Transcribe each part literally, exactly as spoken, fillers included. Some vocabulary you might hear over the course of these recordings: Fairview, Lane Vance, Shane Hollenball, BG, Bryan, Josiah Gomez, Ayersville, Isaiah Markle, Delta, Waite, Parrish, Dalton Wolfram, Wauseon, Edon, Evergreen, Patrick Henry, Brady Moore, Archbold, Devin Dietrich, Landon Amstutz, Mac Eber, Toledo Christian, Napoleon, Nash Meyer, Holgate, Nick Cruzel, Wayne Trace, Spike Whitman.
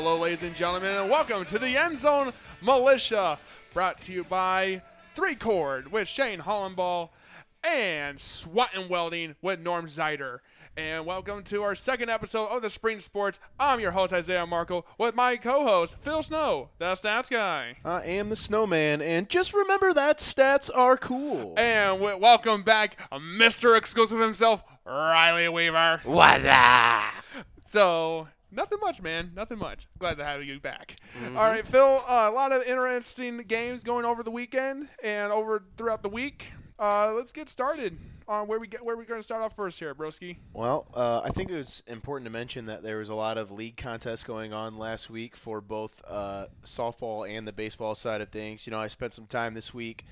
Hello, ladies and gentlemen, and welcome to the End Zone Militia, brought to you by Three Chord with Shane Hollenball and Swanton Welding with Norm Zeider. And welcome to our second episode of the Spring Sports. I'm your host, Isaiah Markle, with my co-host, Phil Snow, the Stats Guy. I am the Snowman, and just remember that stats are cool. And we- welcome back, Mister Exclusive himself, Riley Weaver. What's up? So, nothing much, man. Nothing much. Glad to have you back. Mm-hmm. All right, Phil, uh, a lot of interesting games going over the weekend and over throughout the week. Uh, let's get started. Uh, where we get, where we going to start off first here, broski? Well, uh, I think it was important to mention that there was a lot of league contests going on last week for both uh, softball and the baseball side of things. You know, I spent some time this week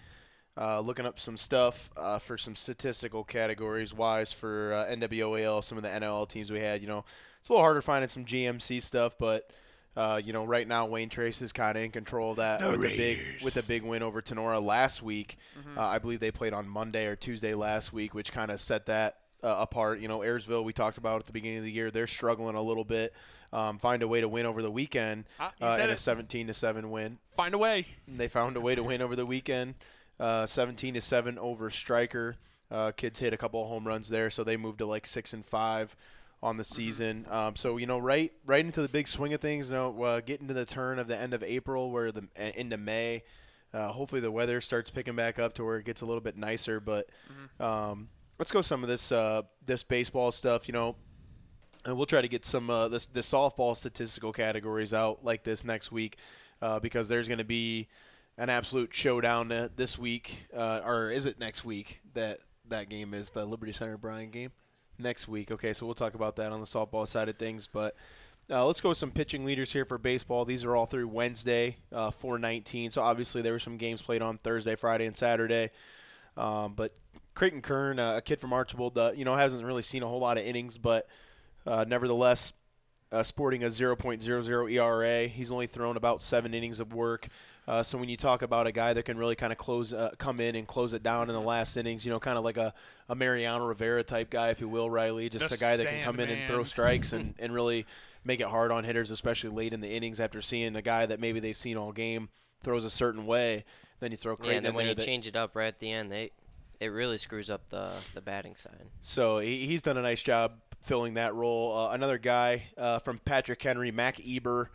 uh, looking up some stuff uh, for some statistical categories-wise for uh, N W O A L, some of the N L L teams we had. You know, it's a little harder finding some G M C stuff, but uh, you know, right now Wayne Trace is kind of in control of that with a big with a big win over Tenora last week. Mm-hmm. Uh, I believe they played on Monday or Tuesday last week, which kind of set that uh, apart. You know, Ayersville, we talked about at the beginning of the year, they're struggling a little bit. Um, find a way to win over the weekend uh, uh, in a seventeen to seven win. Find a way. And they found a way to win over the weekend, uh, seventeen to seven over Stryker. Uh, kids hit a couple of home runs there, so they moved to like six and five on the season. Mm-hmm. Um, so, you know, right right into the big swing of things, you know, uh, getting to the turn of the end of April where the uh, into May. Uh, hopefully the weather starts picking back up to where it gets a little bit nicer. But mm-hmm. um, let's go some of this uh, this baseball stuff, you know, and we'll try to get some uh, this the softball statistical categories out like this next week uh, because there's going to be an absolute showdown this week, uh, or is it next week that that game is, the Liberty Center Bryan game? Next week. Okay, so we'll talk about that on the softball side of things. But uh, let's go with some pitching leaders here for baseball. These are all through Wednesday, uh, four nineteen. So obviously there were some games played on Thursday, Friday, and Saturday. Um, but Creighton Kern, uh, a kid from Archbold, uh, you know, hasn't really seen a whole lot of innings, but uh, nevertheless, uh, sporting a zero point zero zero E R A. He's only thrown about seven innings of work. Uh, so when you talk about a guy that can really kind of close, uh, come in and close it down in the last innings, you know, kind of like a, a Mariano Rivera type guy, if you will, Riley, just the a guy that can come man. in and throw strikes and, and really make it hard on hitters, especially late in the innings after seeing a guy that maybe they've seen all game throws a certain way. Then you throw Creighton yeah, and then in when there you that, change it up right at the end, they it really screws up the, the batting side. So he, he's done a nice job filling that role. Uh, another guy uh, from Patrick Henry, Mac Eber,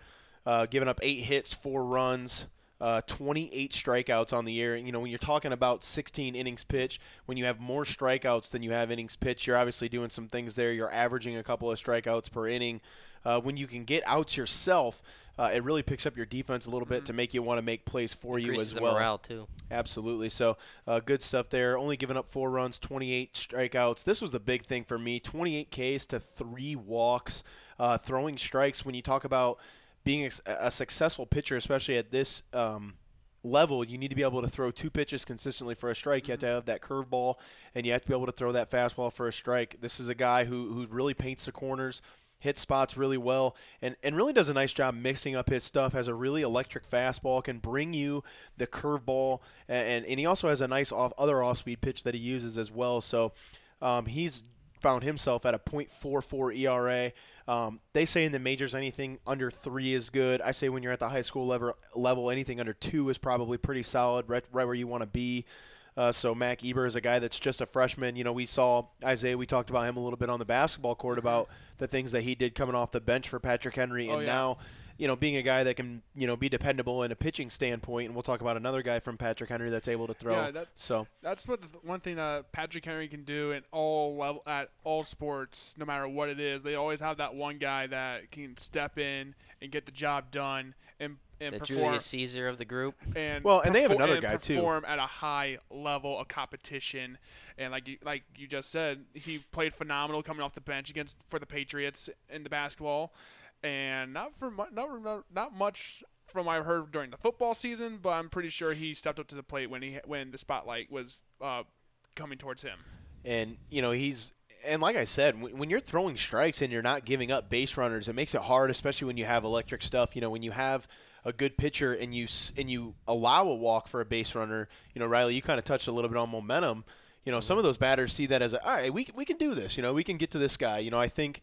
uh, giving up eight hits, four runs. Uh, twenty-eight strikeouts on the year. You know, when you're talking about sixteen innings pitched, when you have more strikeouts than you have innings pitched, you're obviously doing some things there. You're averaging a couple of strikeouts per inning. Uh, when you can get outs yourself, uh, it really picks up your defense a little bit mm-hmm. to make you want to make plays for Increases you as the well. Morale too. Absolutely. So uh, good stuff there. Only giving up four runs, twenty-eight strikeouts. This was the big thing for me, twenty-eight Ks to three walks, uh, throwing strikes. When you talk about being a successful pitcher, especially at this um, level, you need to be able to throw two pitches consistently for a strike. You have to have that curveball, and you have to be able to throw that fastball for a strike. This is a guy who who really paints the corners, hits spots really well, and, and really does a nice job mixing up his stuff, has a really electric fastball, can bring you the curveball, and, and he also has a nice off other off-speed pitch that he uses as well. So um, he's found himself at a point four four E R A. Um, they say in the majors anything under three is good. I say when you're at the high school level, level anything under two is probably pretty solid, right, right where you want to be. Uh, so Mac Eber is a guy that's just a freshman. You know, we saw Isaiah, we talked about him a little bit on the basketball court about the things that he did coming off the bench for Patrick Henry. And oh, yeah. now, you know, being a guy that can, you know, be dependable in a pitching standpoint. And we'll talk about another guy from Patrick Henry that's able to throw. Yeah, that, so that's what the one thing that Patrick Henry can do at all level, at all sports, no matter what it is. They always have that one guy that can step in and get the job done and and the perform. Julius Caesar of the group. And well, and perfor- they have another guy too. Perform at a high level of competition, and like you, like you just said, he played phenomenal coming off the bench against for the Patriots in the basketball. And not for mu- not remember, not much from what I've heard during the football season, but I'm pretty sure he stepped up to the plate when he when the spotlight was uh, coming towards him. And you know he's and like I said, w- when you're throwing strikes and you're not giving up base runners, it makes it hard, especially when you have electric stuff. You know, when you have a good pitcher and you and you allow a walk for a base runner. You know, Riley, you kind of touched a little bit on momentum. You know, some of those batters see that as a, all right, we we can do this. You know, we can get to this guy. You know, I think.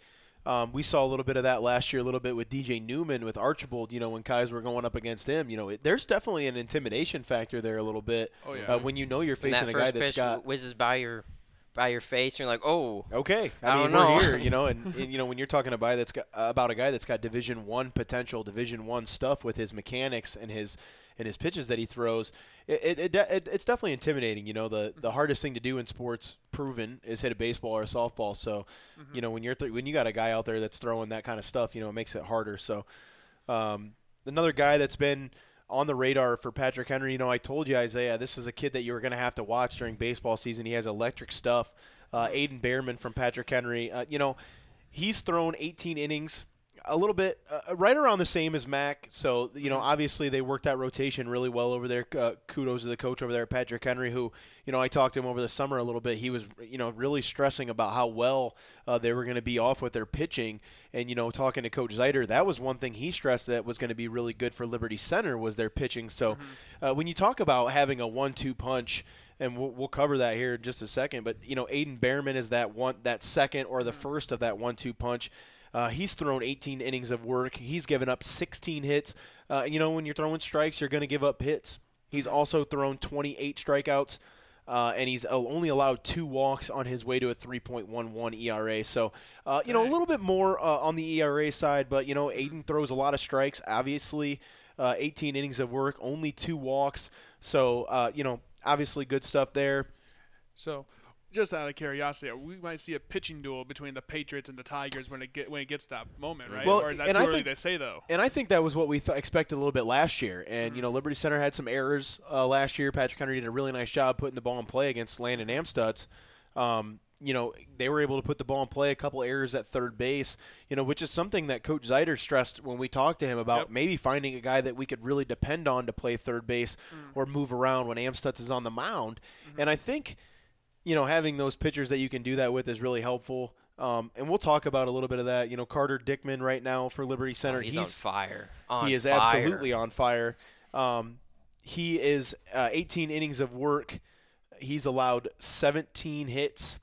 Um, we saw a little bit of that last year, a little bit with D J Newman, with Archbold, you know, when guys were going up against him. You know, it, there's definitely an intimidation factor there a little bit. Oh, yeah. Uh, when you know you're facing that a guy that's got – whizzes by your – by your face, and you're like, oh, okay. I, I mean, don't know. We're here, you know, and, and you know when you're talking about that's got, uh, about a guy that's got Division One potential, Division One stuff with his mechanics and his and his pitches that he throws, it, it, it it's definitely intimidating. You know, the the hardest thing to do in sports, proven, is hit a baseball or a softball. So, mm-hmm. you know, when you're th- when you got a guy out there that's throwing that kind of stuff, you know, it makes it harder. So, um, another guy that's been on the radar for Patrick Henry, you know, I told you, Isaiah, this is a kid that you were going to have to watch during baseball season. He has electric stuff. Uh, Aiden Behrman from Patrick Henry, uh, you know, he's thrown eighteen innings, a little bit uh, right around the same as Mac. So, you know, obviously they worked that rotation really well over there. Uh, kudos to the coach over there, Patrick Henry, who, you know, I talked to him over the summer a little bit. He was, you know, really stressing about how well uh, they were going to be off with their pitching. And, you know, talking to Coach Zeiter, that was one thing he stressed that was going to be really good for Liberty Center was their pitching. So mm-hmm. uh, when you talk about having a one two punch, and we'll, we'll cover that here in just a second, but, you know, Aiden Behrman is that one, that second or the first of that one two punch. Uh, he's thrown eighteen innings of work. He's given up sixteen hits. Uh, you know, when you're throwing strikes, you're going to give up hits. He's also thrown twenty-eight strikeouts, uh, and he's only allowed two walks on his way to a three point one one E R A. So, uh, you know, a little bit more uh, on the E R A side, but, you know, Aiden throws a lot of strikes, obviously. Uh, eighteen innings of work, only two walks. So, uh, you know, obviously good stuff there. So – just out of curiosity, we might see a pitching duel between the Patriots and the Tigers when it get when it gets that moment, right? Well, or is that too early to say, though? And I think that was what we th- expected a little bit last year. And, mm-hmm. you know, Liberty Center had some errors uh, last year. Patrick Henry did a really nice job putting the ball in play against Landon Amstutz. Um, you know, they were able to put the ball in play, a couple errors at third base, you know, which is something that Coach Zeiter stressed when we talked to him about yep. maybe finding a guy that we could really depend on to play third base mm-hmm. or move around when Amstutz is on the mound. Mm-hmm. And I think – you know, having those pitchers that you can do that with is really helpful. Um, and we'll talk about a little bit of that. You know, Carter Dickman right now for Liberty Center. Oh, he's, he's on fire. On he is fire. absolutely on fire. Um, he is uh, eighteen innings of work. He's allowed seventeen hits,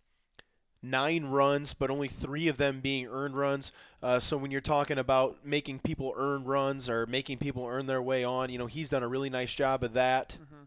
nine runs, but only three of them being earned runs. Uh, so when you're talking about making people earn runs or making people earn their way on, you know, he's done a really nice job of that. Mm-hmm.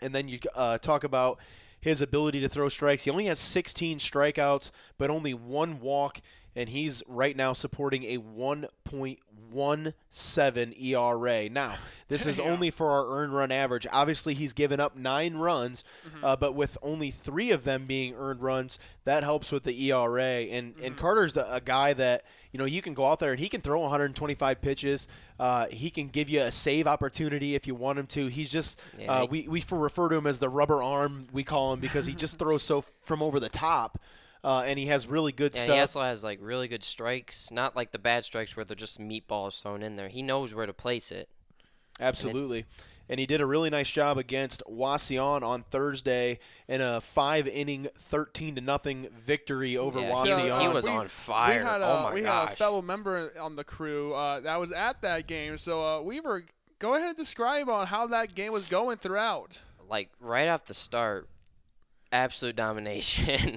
And then you uh, talk about – his ability to throw strikes. He only has sixteen strikeouts, but only one walk, and he's right now supporting a one point one seven E R A. Now, this is yeah. only for our earned run average. Obviously, he's given up nine runs, mm-hmm. uh, but with only three of them being earned runs, that helps with the E R A. And mm-hmm. and Carter's the, a guy that, you know, you can go out there and he can throw one hundred twenty-five pitches. Uh, he can give you a save opportunity if you want him to. He's just yeah, uh, – we, we refer to him as the rubber arm, we call him, because he just throws so f- from over the top. Uh, and he has really good yeah, stuff. And he also has, like, really good strikes, not like the bad strikes where they're just meatballs thrown in there. He knows where to place it. Absolutely. And, and he did a really nice job against Wauseon on Thursday in a five-inning, thirteen to nothing victory over yeah, Wauseon. So, uh, he was we, on fire. We had a, oh, my we gosh. had a fellow member on the crew uh, that was at that game. So, uh, Weaver, go ahead and describe on how that game was going throughout. Like, right off the start, absolute domination.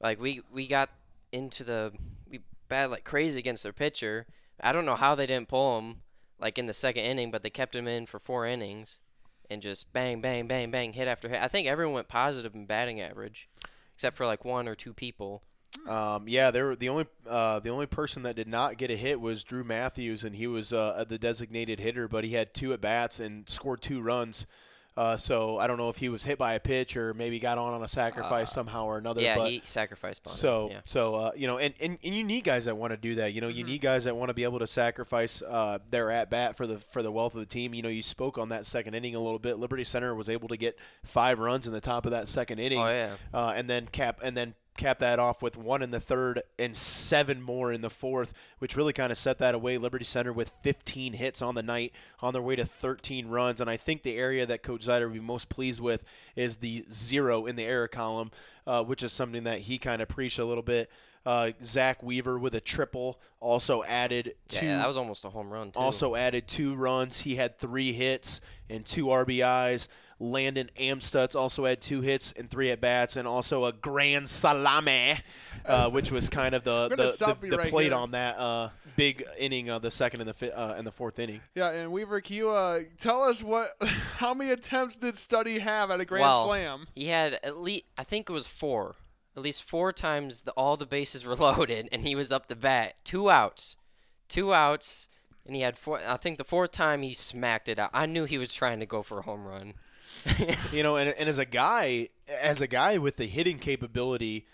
Like, we, we got into the – we batted like crazy against their pitcher. I don't know how they didn't pull him, like, in the second inning, but they kept him in for four innings and just bang, bang, bang, bang, hit after hit. I think everyone went positive in batting average except for, like, one or two people. Um, yeah, there were the only uh, the only person that did not get a hit was Drew Matthews, and he was uh, the designated hitter, but he had two at-bats and scored two runs. Uh, so I don't know if he was hit by a pitch or maybe got on on a sacrifice uh, somehow or another. Yeah, but he sacrificed. Bonded, so, yeah. so uh, you know, and, and, and you need guys that want to do that. You know, you mm-hmm. need guys that want to be able to sacrifice uh, their at-bat for the for the wealth of the team. You know, you spoke on that second inning a little bit. Liberty Center was able to get five runs in the top of that second inning. Oh, yeah. Uh, and then cap and then cap that off with one in the third and seven more in the fourth, which really kind of set that away. Liberty Center with fifteen hits on the night on their way to thirteen runs. And I think the area that Coach Zeiter would be most pleased with is the zero in the error column, uh, which is something that he kind of preached a little bit. Uh, Zach Weaver with a triple also added two. Yeah, that was almost a home run, too. Also added two runs. He had three hits and two R B Is. Landon Amstutz also had two hits and three at-bats, and also a grand salame uh, which was kind of the the, the, the right plate here. on that uh, big inning of the second and the fi- uh, and the fourth inning. Yeah, and Weaver, can you uh, tell us what how many attempts did Studdy have at a grand well, slam? He had at least I think it was four, at least four times the, all the bases were loaded, and he was up the bat, two outs, two outs, and he had four. I think the fourth time he smacked it out. I knew he was trying to go for a home run. You know, and, and as a guy, as a guy with the hitting capability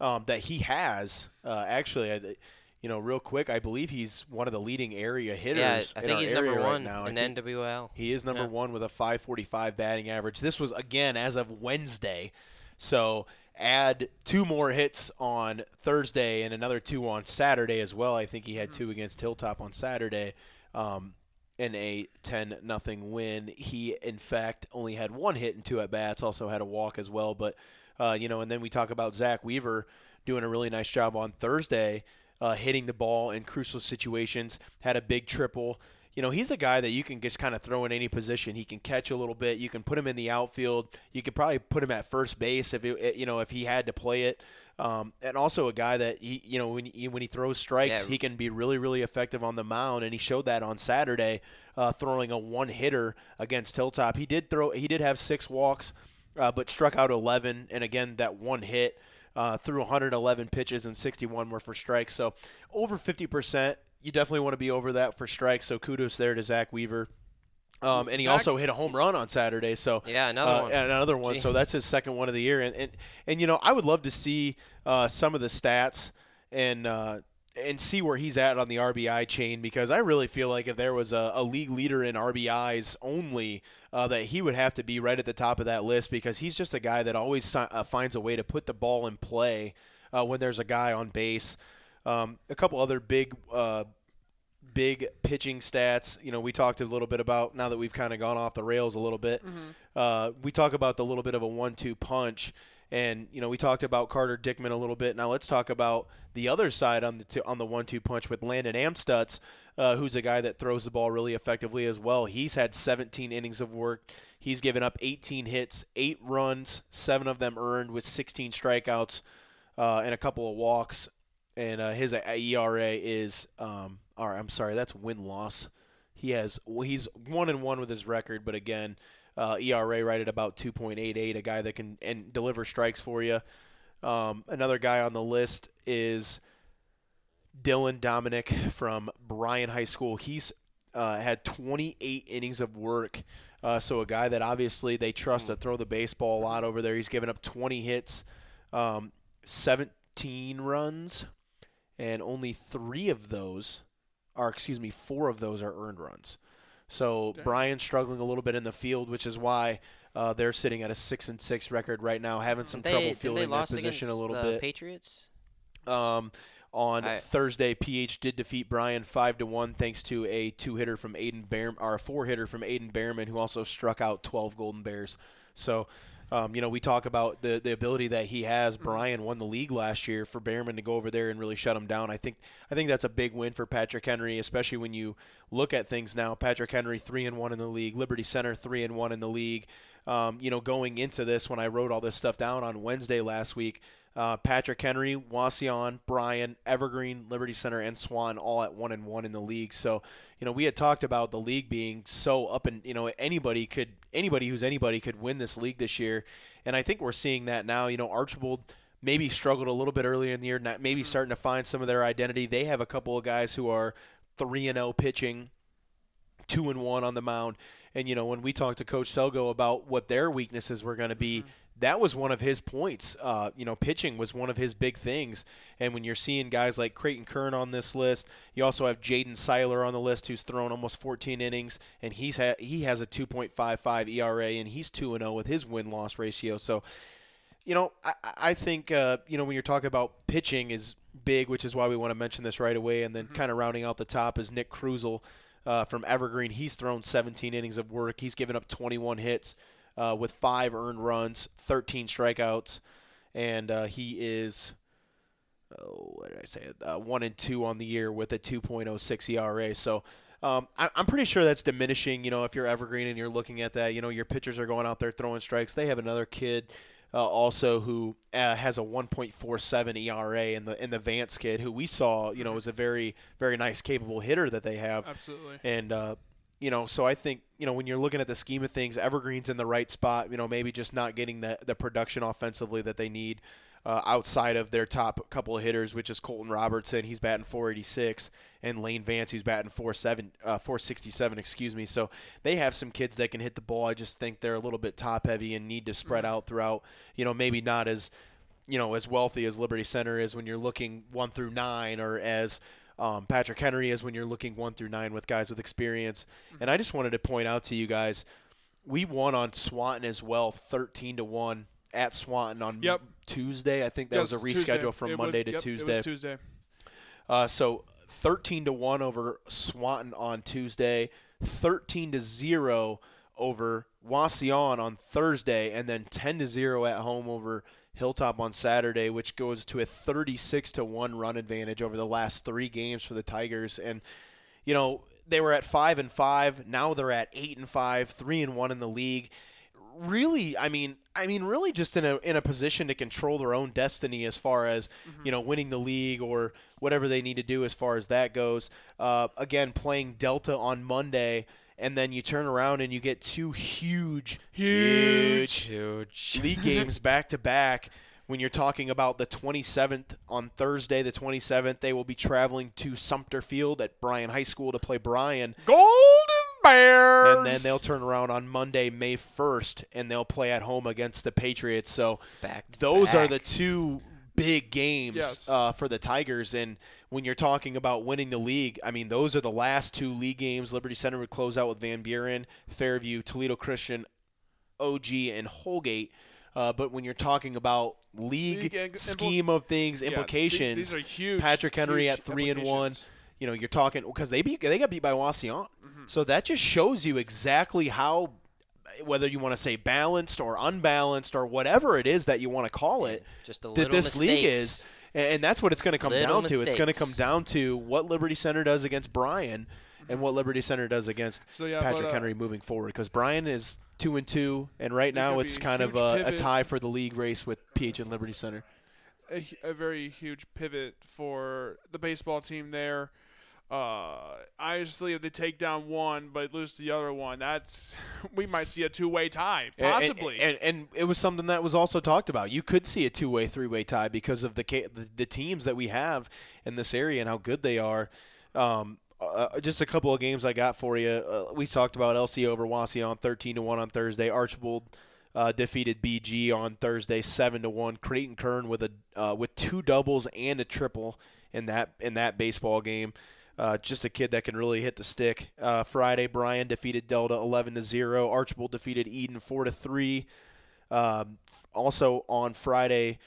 um, that he has, uh, actually, I, you know, real quick, I believe he's one of the leading area hitters. Yeah, I think in he's number one right now. in the N W O A L. He is number yeah. one with a five forty-five batting average. This was again as of Wednesday, so add two more hits on Thursday and another two on Saturday as well. I think he had two against Hilltop on Saturday. Um, In a ten nothing win, he, in fact, only had one hit and two at-bats, also had a walk as well. But, uh, you know, and then we talk about Zach Weaver doing a really nice job on Thursday, uh, hitting the ball in crucial situations, had a big triple. You know, he's a guy that you can just kind of throw in any position. He can catch a little bit. You can put him in the outfield. You could probably put him at first base if it, you know, if he had to play it. Um, and also a guy that, he, you know, when he, when he throws strikes, yeah. he can be really, really effective on the mound, and he showed that on Saturday uh, throwing a one-hitter against Hilltop. He did throw. He did have six walks, uh, but struck out eleven, and again, that one hit uh, through one hundred eleven pitches and sixty-one were for strikes. So over fifty percent, you definitely want to be over that for strikes, so kudos there to Zach Weaver. Um, and he Zach, also hit a home run on Saturday, so yeah, another uh, one, another one. Gee. So that's his second one of the year. And and, and you know, I would love to see uh, some of the stats and uh, and see where he's at on the R B I chain, because I really feel like if there was a, a league leader in R B Is only, uh, that he would have to be right at the top of that list, because he's just a guy that always si- uh, finds a way to put the ball in play uh, when there's a guy on base. Um, a couple other big. Uh, Big pitching stats. You know, we talked a little bit about, now that we've kind of gone off the rails a little bit, mm-hmm. uh, we talk about the little bit of a one two punch. And, you know, we talked about Carter Dickman a little bit. Now let's talk about the other side on the two, on the one two punch with Landon Amstutz, uh, who's a guy that throws the ball really effectively as well. He's had seventeen innings of work. He's given up eighteen hits, eight runs, seven of them earned, with sixteen strikeouts uh, and a couple of walks. And uh, his E R A is um, – all right, I'm sorry, that's win-loss. He has – he's one and one with his record, but again, uh, E R A right at about two point eight eight, a guy that can and deliver strikes for you. Um, another guy on the list is Dylan Dominic from Bryan High School. He's uh, had twenty-eight innings of work, uh, so a guy that obviously they trust to throw the baseball a lot over there. He's given up twenty hits, um, seventeen runs. And only three of those are, excuse me, four of those are earned runs. So Damn. Bryan's struggling a little bit in the field, which is why uh, they're sitting at a six and six record right now, having some they, trouble fielding their position a little the bit. Patriots. Um, on I, Thursday, P H did defeat Bryan five to one, thanks to a two hitter from Aiden Behrman, or a four hitter from Aiden Behrman, who also struck out twelve Golden Bears. So. Um, you know, we talk about the, the ability that he has. Bryan won the league last year. For Behrman to go over there and really shut him down, I think I think that's a big win for Patrick Henry, especially when you look at things now. Patrick Henry three and one in the league. Liberty Center three and one in the league. Um, you know, going into this, when I wrote all this stuff down on Wednesday last week, uh, Patrick Henry, Wauseon, Bryan, Evergreen, Liberty Center, and Swan all at one and one in the league. So, you know, we had talked about the league being so up, and you know, anybody could, anybody who's anybody could win this league this year, and I think we're seeing that now. You know, Archbold maybe struggled a little bit earlier in the year, not maybe starting to find some of their identity. They have a couple of guys who are three and zero pitching, two and one on the mound, and you know, when we talked to Coach Selgo about what their weaknesses were going to be. Mm-hmm. That was one of his points. Uh, you know, pitching was one of his big things. And when you're seeing guys like Creighton Kern on this list, you also have Jaden Seiler on the list, who's thrown almost fourteen innings, and he's ha- he has a two point five five E R A, and he's two and oh with his win-loss ratio. So, you know, I, I think, uh, you know, when you're talking about pitching is big, which is why we want to mention this right away, and then mm-hmm. kind of rounding out the top is Nick Cruzel uh, from Evergreen. He's thrown seventeen innings of work. He's given up twenty-one hits. Uh, with five earned runs, thirteen strikeouts, and uh, he is, oh, what did I say, uh, one and two on the year with a two point oh six E R A. So um, I, I'm pretty sure that's diminishing. You know, if you're Evergreen and you're looking at that, you know, your pitchers are going out there throwing strikes. They have another kid uh, also who uh, has a one point four seven E R A, and the and the Vance kid, who we saw, you know, is a very, very nice, capable hitter that they have. Absolutely. And uh, you know, so I think, you know, when you're looking at the scheme of things, Evergreen's in the right spot. You know, maybe just not getting the the production offensively that they need. Uh, outside of their top couple of hitters, which is Colton Robertson, he's batting four eighty-six, and Lane Vance, who's batting four seven, uh, four sixty-seven, excuse me. So they have some kids that can hit the ball. I just think they're a little bit top-heavy and need to spread out throughout, you know, maybe not as, you know, as wealthy as Liberty Center is when you're looking one through nine, or as um, Patrick Henry is when you're looking one through nine with guys with experience. And I just wanted to point out to you guys, we won on Swanton as well, thirteen to one. At Swanton on yep. Tuesday. I think that yes, was a reschedule Tuesday. from it Monday was, to yep, Tuesday. It was Tuesday. Uh, so thirteen to one over Swanton on Tuesday, thirteen to zero over Wauseon on Thursday, and then ten to zero at home over Hilltop on Saturday, which goes to a thirty-six to one run advantage over the last three games for the Tigers. And, you know, they were at five and five. Now they're at eight and five, three and one in the league. Really, I mean, I mean, really, just in a in a position to control their own destiny as far as mm-hmm. you know, winning the league or whatever they need to do as far as that goes. Uh, again, playing Delta on Monday, and then you turn around and you get two huge, huge, huge league games back to back. When you're talking about the twenty-seventh, on Thursday the twenty-seventh, they will be traveling to Sumter Field at Bryan High School to play Bryan. Golden Bears! And then they'll turn around on Monday, May first, and they'll play at home against the Patriots. So back those back. are the two big games yes. uh, for the Tigers. And when you're talking about winning the league, I mean, those are the last two league games. Liberty Center would close out with Van Buren, Fairview, Toledo Christian, O G, and Holgate. Uh, but when you're talking about league, league scheme impl- of things, yeah, implications, these are huge. Patrick Henry huge at three and one, you know, you're talking because they beat, they got beat by Wauseon, mm-hmm. so that just shows you exactly how, whether you want to say balanced or unbalanced or whatever it is that you want to call it, just a that this mistakes. league is, and, and that's what it's going to come little down mistakes. to. It's going to come down to what Liberty Center does against Bryan mm-hmm. and what Liberty Center does against so, yeah, Patrick but, uh, Henry moving forward, because Bryan is Two and two, and right now it's kind of a, a tie for the league race with P H and Liberty Center. A, a very huge pivot for the baseball team there. Uh, obviously, if they take down one but lose the other one, that's we might see a two-way tie, possibly. And, and, and, and it was something that was also talked about. You could see a two-way, three-way tie because of the the, the teams that we have in this area and how good they are. Um, Uh, just a couple of games I got for you. Uh, we talked about L C over Wauseon thirteen to one on Thursday. Archbold uh, defeated B G on Thursday seven to one. Creighton Kern with a uh, with two doubles and a triple in that in that baseball game. Uh, just a kid that can really hit the stick. Uh, Friday, Bryan defeated Delta eleven to zero. Archbold defeated Edon four to three. Um, also on Friday,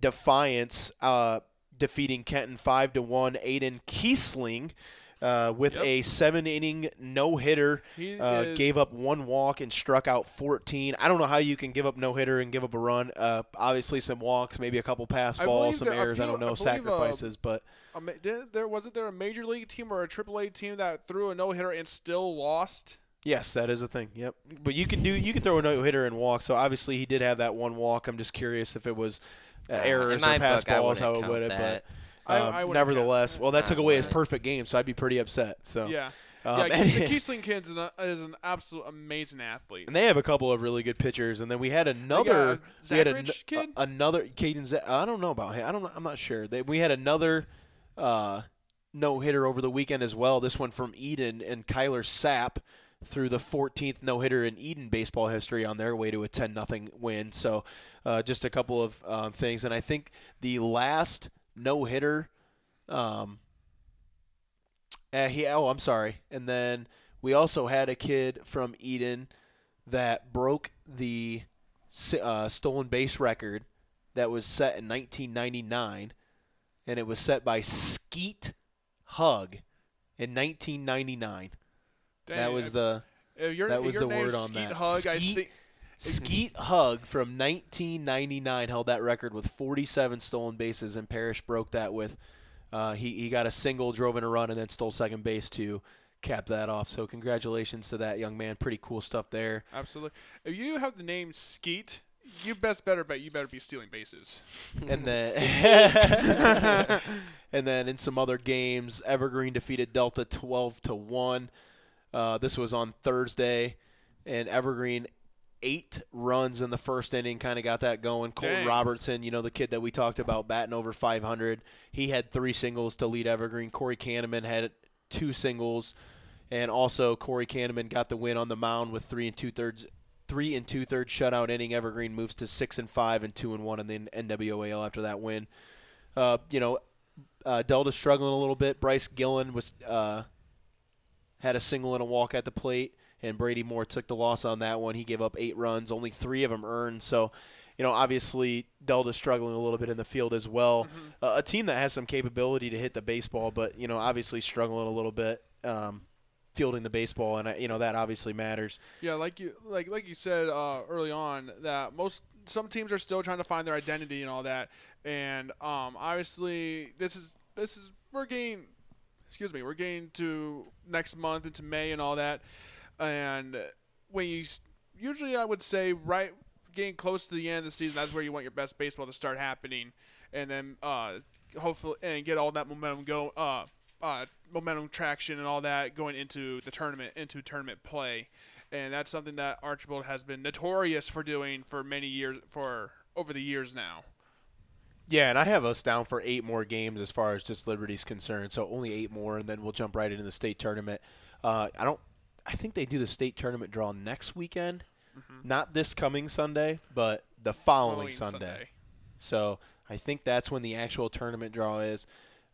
Defiance uh, defeating Kenton five to one. Aiden Kiesling Uh, with yep. a seven-inning no-hitter, uh, gave up one walk and struck out fourteen. I don't know how you can give up no-hitter and give up a run. Uh, obviously, some walks, maybe a couple pass balls, some errors. Few, I don't know, I sacrifices. A, but a, didn't there wasn't there a major league team or a Triple A team that threw a no-hitter and still lost? Yes, that is a thing. Yep. But you can do you can throw a no-hitter and walk. So obviously, he did have that one walk. I'm just curious if it was uh, uh, errors or pass book, balls, how it would have. But Um, I, I nevertheless, guessed. well, that I took away his perfect game, so I'd be pretty upset. So yeah, um, yeah the Kiesling kid is an, is an absolute amazing athlete, and they have a couple of really good pitchers. And then we had another, we had an, kid? A, another Caden. Z- I don't know about him. I don't. I'm not sure. They, we had another uh, no hitter over the weekend as well. This one from Edon, and Kyler Sapp through the fourteenth no-hitter in Edon baseball history on their way to a ten nothing win. So uh, just a couple of uh, things, and I think the last no-hitter. Um, uh, he, oh, I'm sorry. And then we also had a kid from Edon that broke the uh, stolen base record that was set in nineteen ninety-nine, and it was set by Skeet Hug in nineteen ninety-nine. Dang, that was the your, that was the word on Skeet that. Hug, Skeet, I think. Skeet Hug from nineteen ninety-nine held that record with forty-seven stolen bases, and Parrish broke that with uh, he he got a single, drove in a run, and then stole second base to cap that off. So congratulations to that young man. Pretty cool stuff there. Absolutely. If you have the name Skeet, you best better bet you better be stealing bases. And then and then in some other games, Evergreen defeated Delta twelve to one. Uh, this was on Thursday, and Evergreen eight runs in the first inning kind of got that going. Colton Robertson, you know, the kid that we talked about batting over five hundred, he had three singles to lead Evergreen. Corey Kahneman had two singles, and also Corey Kahneman got the win on the mound with three and two-thirds three and two-thirds shutout inning. Evergreen moves to six and five and two and one in the N W O A L after that win. Uh, you know, uh, Delta's struggling a little bit. Bryce Gillen was uh, had a single and a walk at the plate, and Brady Moore took the loss on that one. He gave up eight runs, only three of them earned. So, you know, obviously Delta's struggling a little bit in the field as well. Mm-hmm. Uh, a team that has some capability to hit the baseball, but, you know, obviously struggling a little bit. Um, fielding the baseball, and you know that obviously matters. Yeah, like you like like you said uh, early on, that most some teams are still trying to find their identity and all that. And um, obviously, this is this is we're getting, excuse me, we're getting to next month into May and all that. And when you usually, I would say, right, getting close to the end of the season, that's where you want your best baseball to start happening, and then uh, hopefully and get all that momentum go uh Uh, momentum traction and all that going into the tournament, into tournament play. And that's something that Archbold has been notorious for doing for many years, for over the years now. Yeah, and I have us down for eight more games as far as just Liberty's concerned. So only eight more, and then we'll jump right into the state tournament. Uh, I don't. I think they do the state tournament draw next weekend. Mm-hmm. Not this coming Sunday, but the following, following Sunday. Sunday. So I think that's when the actual tournament draw is.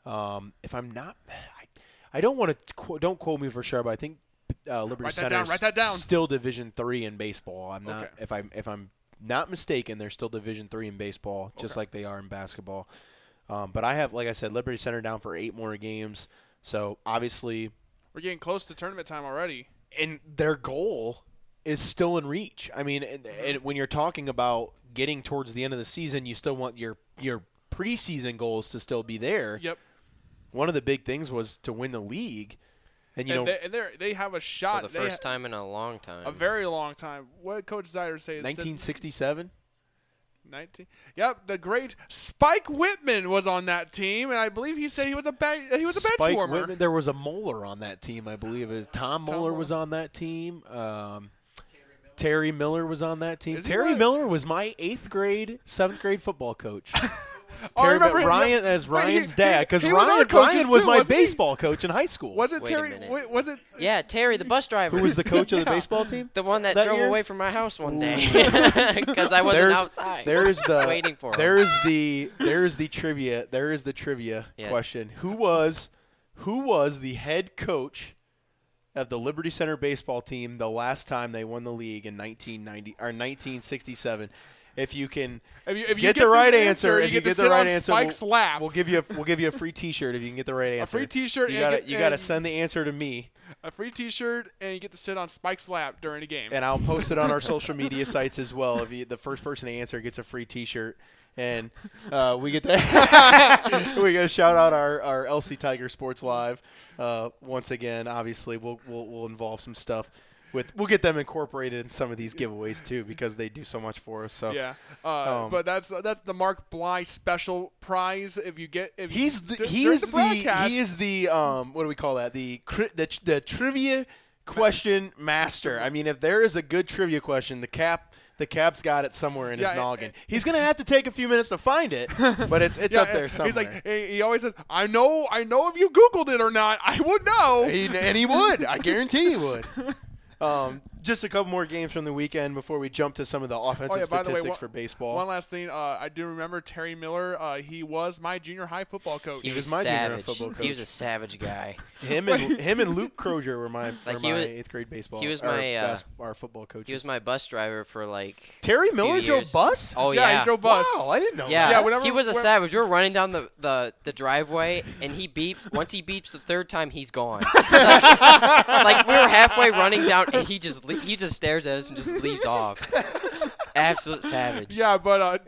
Um, if I'm not, I, I don't want to qu- don't quote me for sure, but I think uh, Liberty Center is still Division three in baseball. I'm not okay. if I'm if I'm not mistaken, they're still Division three in baseball, just okay. like they are in basketball. Um, but I have, like I said, Liberty Center down for eight more games. So obviously, we're getting close to tournament time already, and their goal is still in reach. I mean, and, and when you're talking about getting towards the end of the season, you still want your your preseason goals to still be there. Yep. One of the big things was to win the league, and you and know, they, and they have a shot for the first ha- time in a long time, a very long time. What did Coach Zider say? nineteen sixty-seven. Nineteen. Yep, the great Spike Whitman was on that team, and I believe he said he was a ba- he was a bench Spike warmer. Whitman, there was a Moeller on that team, I believe. It was Tom, Tom Moeller was on that team. Um, Terry Miller was on that team. Is Terry really? Miller was my eighth grade, seventh grade football coach. Terry, I remember Ryan as Ryan's he, dad, because Ryan, Ryan was too, my baseball he? coach in high school. Was it Wait Terry? Wait, was it? Yeah, Terry, the bus driver, who was the coach yeah. of the baseball team. The one that, that drove year? away from my house one day because I wasn't there's, outside. There's the waiting for. There's him. the there's the trivia. There is the trivia yeah. question. Who was who was the head coach of the Liberty Center baseball team the last time they won the league in nineteen ninety or nineteen sixty-seven? If you can if you, if you get, get the right answer, answer if you get, get the right answer, we'll, we'll give you a, we'll give you a free T-shirt if you can get the right answer. A free T-shirt. You got you got to send the answer to me. A free T-shirt, and you get to sit on Spike's lap during a game. And I'll post it on our social media sites as well. If you, the first person to answer gets a free T-shirt, and uh, we get to we get to shout out our our L C Tiger Sports Live uh, once again. Obviously, we'll we'll, we'll involve some stuff. With, we'll get them incorporated in some of these giveaways too, because they do so much for us. So yeah, uh, um, but that's that's the Mark Bly special prize. If you get, if he's you, the he's the, the he is the um what do we call that the the the trivia question master. I mean, if there is a good trivia question, the cap the cap's got it somewhere in yeah, his noggin. He's gonna have to take a few minutes to find it, but it's it's yeah, up there somewhere. He's like he always says, I know I know if you Googled it or not, I would know. He, and he would. I guarantee he would. Um, just a couple more games from the weekend before we jump to some of the offensive oh, yeah, statistics way, one, for baseball. One last thing. Uh, I do remember Terry Miller. Uh, he was my junior high football coach. He, he was, was my savage. junior high football coach. He was a savage guy. him and him and Luke Crozier were my, like were my was, eighth grade baseball. He was my uh, bas- our football coach. He was my bus driver for like Terry Miller years. drove bus? Oh, yeah. Yeah, he drove bus. Wow, I didn't know yeah. that. Yeah, whenever, he was a savage. We were running down the, the, the driveway, and he beeped. Once he beeps the third time, he's gone. like, like, we were halfway running down, and he just le- he just stares at us and just leaves off. Absolute savage. Yeah, but uh,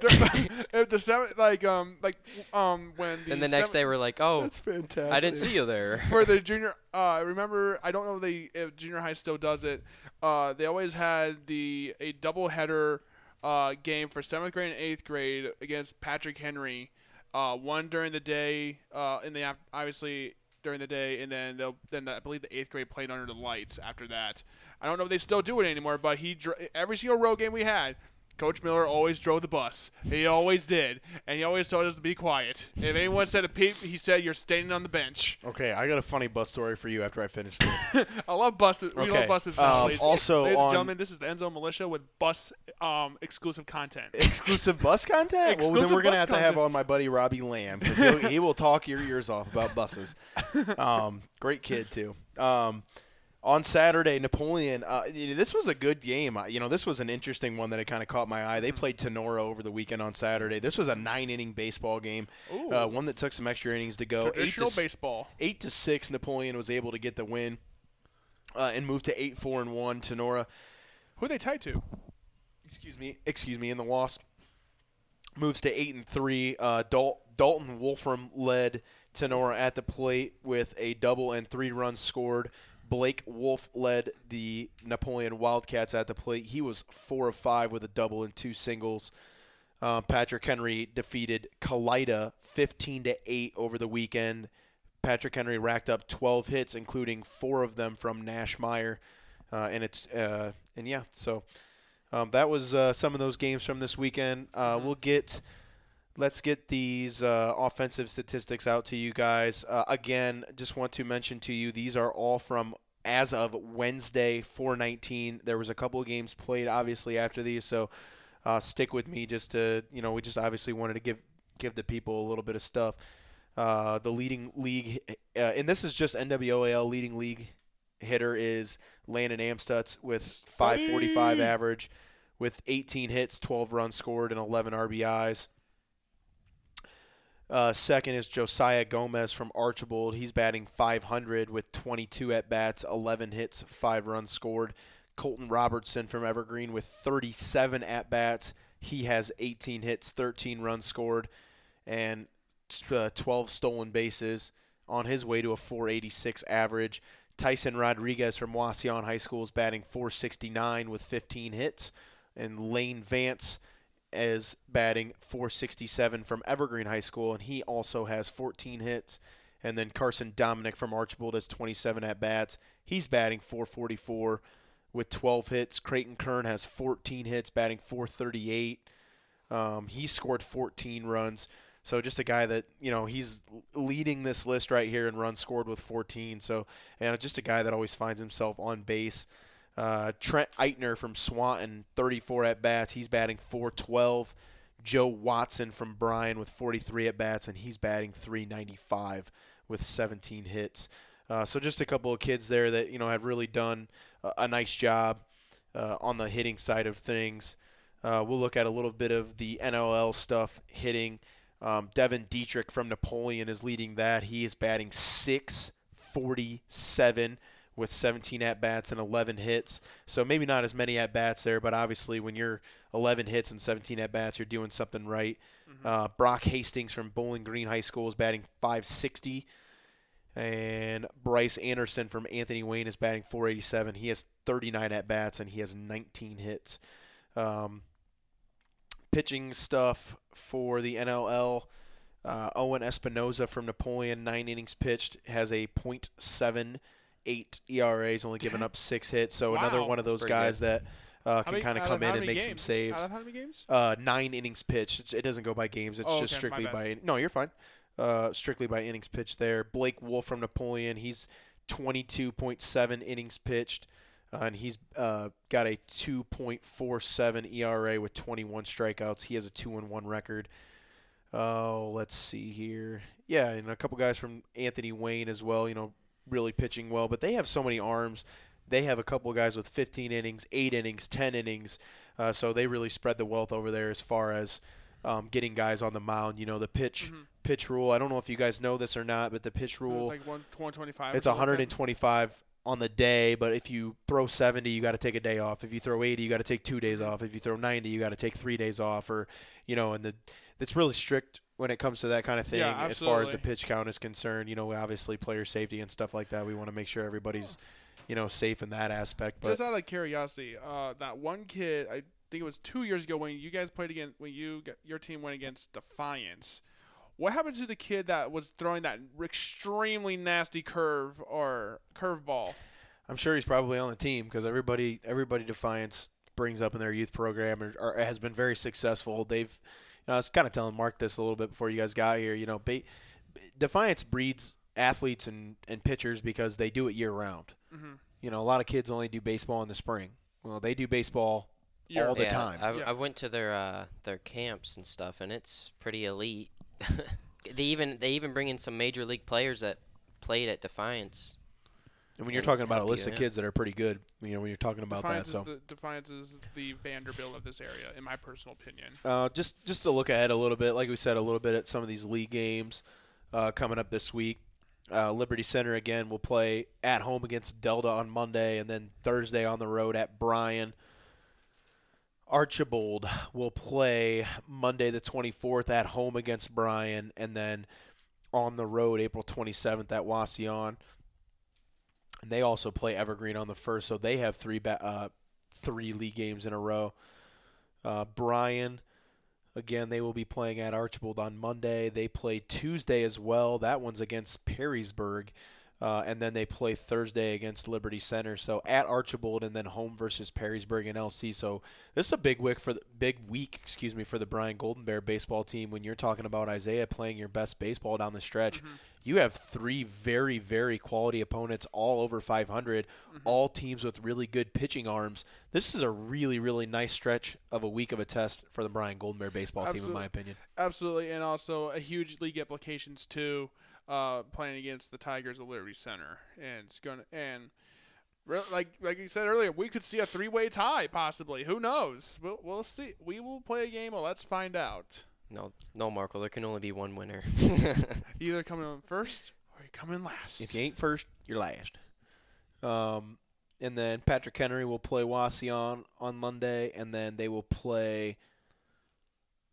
if the seventh, like um, like um, when the and the next seventh, day we're like, oh, that's fantastic. I didn't see you there. For the junior, uh, remember, I don't know if, they, if junior high still does it. Uh, they always had the a double header uh, game for seventh grade and eighth grade against Patrick Henry. Uh, one during the day, uh, in the obviously during the day, and then they'll then the, I believe the eighth grade played under the lights after that. I don't know if they still do it anymore, but he every single road game we had, Coach Miller always drove the bus. He always did, and he always told us to be quiet. If anyone said a peep, he said, "You're standing on the bench." Okay, I got a funny bus story for you after I finish this. I love buses. Okay. We love buses. Um, ladies. Also, ladies and gentlemen, this is the End Zone Militia with bus um, exclusive content. Exclusive bus content? Exclusive well, then we're gonna have content. to have on my buddy Robbie Lamb because he will talk your ears off about buses. Um, great kid too. Um, On Saturday, Napoleon, uh, this was a good game. You know, this was an interesting one that it kind of caught my eye. They played Tenora over the weekend on Saturday. This was a nine-inning baseball game, uh, one that took some extra innings to go. Traditional eight to, baseball. Eight to six, Napoleon was able to get the win uh, and move to eight, four, and one. Tenora, who they tied to? Excuse me, excuse me, in the loss, moves to eight and three. Uh, Dal- Dalton Wolfram led Tenora at the plate with a double and three runs scored. Blake Wolf led the Napoleon Wildcats at the plate. He was four of five with a double and two singles. Uh, Patrick Henry defeated Kaleida fifteen to eight over the weekend. Patrick Henry racked up twelve hits, including four of them from Nash Meyer. Uh, and it's uh, and yeah, so um, that was uh, some of those games from this weekend. Uh, we'll get. Let's get these uh, offensive statistics out to you guys. Uh, again, just want to mention to you, these are all from as of Wednesday, four nineteen. There was a couple of games played, obviously, after these, so uh, stick with me just to, you know, we just obviously wanted to give give the people a little bit of stuff. Uh, the leading league, uh, and this is just N W O A L, leading league hitter is Landon Amstutz with five forty-five average with eighteen hits, twelve runs scored, and eleven R B Is. Uh, second is Josiah Gomez from Archbold. He's batting five hundred with twenty-two at-bats, eleven hits, five runs scored. Colton Robertson from Evergreen with thirty-seven at-bats. He has eighteen hits, thirteen runs scored, and uh, twelve stolen bases on his way to a four eighty-six average. Tyson Rodriguez from Wauseon High School is batting four sixty-nine with fifteen hits, and Lane Vance is batting four sixty-seven from Evergreen High School, and he also has fourteen hits. And then Carson Dominic from Archbold has twenty-seven at-bats. He's batting four forty-four with twelve hits. Creighton Kern has fourteen hits, batting four thirty-eight. Um, he scored fourteen runs. So just a guy that, you know, he's leading this list right here in runs scored with fourteen. So, and just a guy that always finds himself on base. Uh, Trent Eitner from Swanton, thirty-four at-bats. He's batting four twelve. Joe Watson from Bryan with forty-three at-bats, and he's batting three ninety-five with seventeen hits. Uh, so just a couple of kids there that, you know, have really done a, a nice job uh, on the hitting side of things. Uh, we'll look at a little bit of the N O L stuff hitting. Um, Devin Dietrich from Napoleon is leading that. He is batting six forty-seven. With seventeen at-bats and eleven hits. So maybe not as many at-bats there, but obviously when you're eleven hits and seventeen at-bats, you're doing something right. Mm-hmm. Uh, Brock Hastings from Bowling Green High School is batting five sixty. And Bryce Anderson from Anthony Wayne is batting four eighty-seven. He has thirty-nine at-bats, and he has nineteen hits. Um, pitching stuff for the N L L. Uh, Owen Espinoza from Napoleon, nine innings pitched, has a point seven eight E R As, only giving up six hits. So wow, another one of those guys good. that uh, can kind of come in and make games? some saves. Out of how many games? Uh, nine innings pitched. It's, it doesn't go by games. It's oh, just okay, strictly by in- – no, you're fine. Uh, strictly by innings pitched there. Blake Wolf from Napoleon, he's twenty-two point seven innings pitched, uh, and he's uh, got a two point four seven E R A with twenty-one strikeouts. He has a two and one record. Oh, uh, let's see here. Yeah, and a couple guys from Anthony Wayne as well, you know, really pitching well, but they have so many arms. They have a couple of guys with fifteen innings, eight innings, ten innings, uh, so they really spread the wealth over there as far as um, getting guys on the mound. You know, the pitch mm-hmm. pitch rule, I don't know if you guys know this or not, but the pitch rule, it's like one twenty-five. It's one twenty-five like on the day, but if you throw seventy, you got to take a day off. If you throw eighty, you got to take two days off. If you throw ninety, you got to take three days off, or, you know, and the it's really strict when it comes to that kind of thing, yeah, as far as the pitch count is concerned. You know, obviously player safety and stuff like that. We want to make sure everybody's, you know, safe in that aspect. But just out of curiosity, uh, that one kid, I think it was two years ago when you guys played against, when you your team went against Defiance. What happened to the kid that was throwing that extremely nasty curve or curveball? I'm sure he's probably on the team because everybody, everybody Defiance brings up in their youth program or, or has been very successful. They've, you know, I was kind of telling Mark this a little bit before you guys got here. You know, ba- Defiance breeds athletes and, and pitchers because they do it year round. Mm-hmm. You know, a lot of kids only do baseball in the spring. Well, they do baseball year. all the yeah, time. I, yeah. I went to their uh, their camps and stuff, and it's pretty elite. they even they even bring in some major league players that played at Defiance. And when you're talking about a list of kids that are pretty good, you know, when you're talking about that, so Defiance is the Vanderbilt of this area, in my personal opinion. Uh, just just to look ahead a little bit, like we said, a little bit at some of these league games uh, coming up this week. Uh, Liberty Center again will play at home against Delta on Monday, and then Thursday on the road at Bryan. Archbold will play Monday the twenty-fourth at home against Bryan, and then on the road April twenty-seventh at Wauseon. And they also play Evergreen on the first, so they have three ba- uh, three league games in a row. Uh, Bryan, again, they will be playing at Archbold on Monday. They play Tuesday as well. That one's against Perrysburg. Uh, and then they play Thursday against Liberty Center. So at Archbold and then home versus Perrysburg and L C. So this is a big week for the big week, excuse me, for the Bryan Golden Bear baseball team. When you're talking about Isaiah playing your best baseball down the stretch, mm-hmm. you have three very, very quality opponents, all over five hundred, mm-hmm. all teams with really good pitching arms. This is a really, really nice stretch of a week of a test for the Bryan Golden Bear baseball Absolutely. Team, in my opinion. Absolutely, and also a huge league applications too. Uh, playing against the Tigers at Liberty Center, and it's gonna and re- like like you said earlier, we could see a three-way tie possibly. Who knows? We'll, we'll see. We will play a game. Well, let's find out. No, no, Markle. There can only be one winner. You either come in first or you come in last. If you ain't first, you're last. Um, and then Patrick Henry will play Wauseon on Monday, and then they will play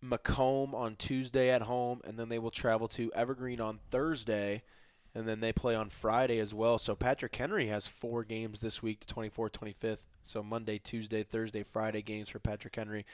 Macomb on Tuesday at home, and then they will travel to Evergreen on Thursday, and then they play on Friday as well. So Patrick Henry has four games this week, the twenty-fourth, twenty-fifth. So Monday, Tuesday, Thursday, Friday games for Patrick Henry.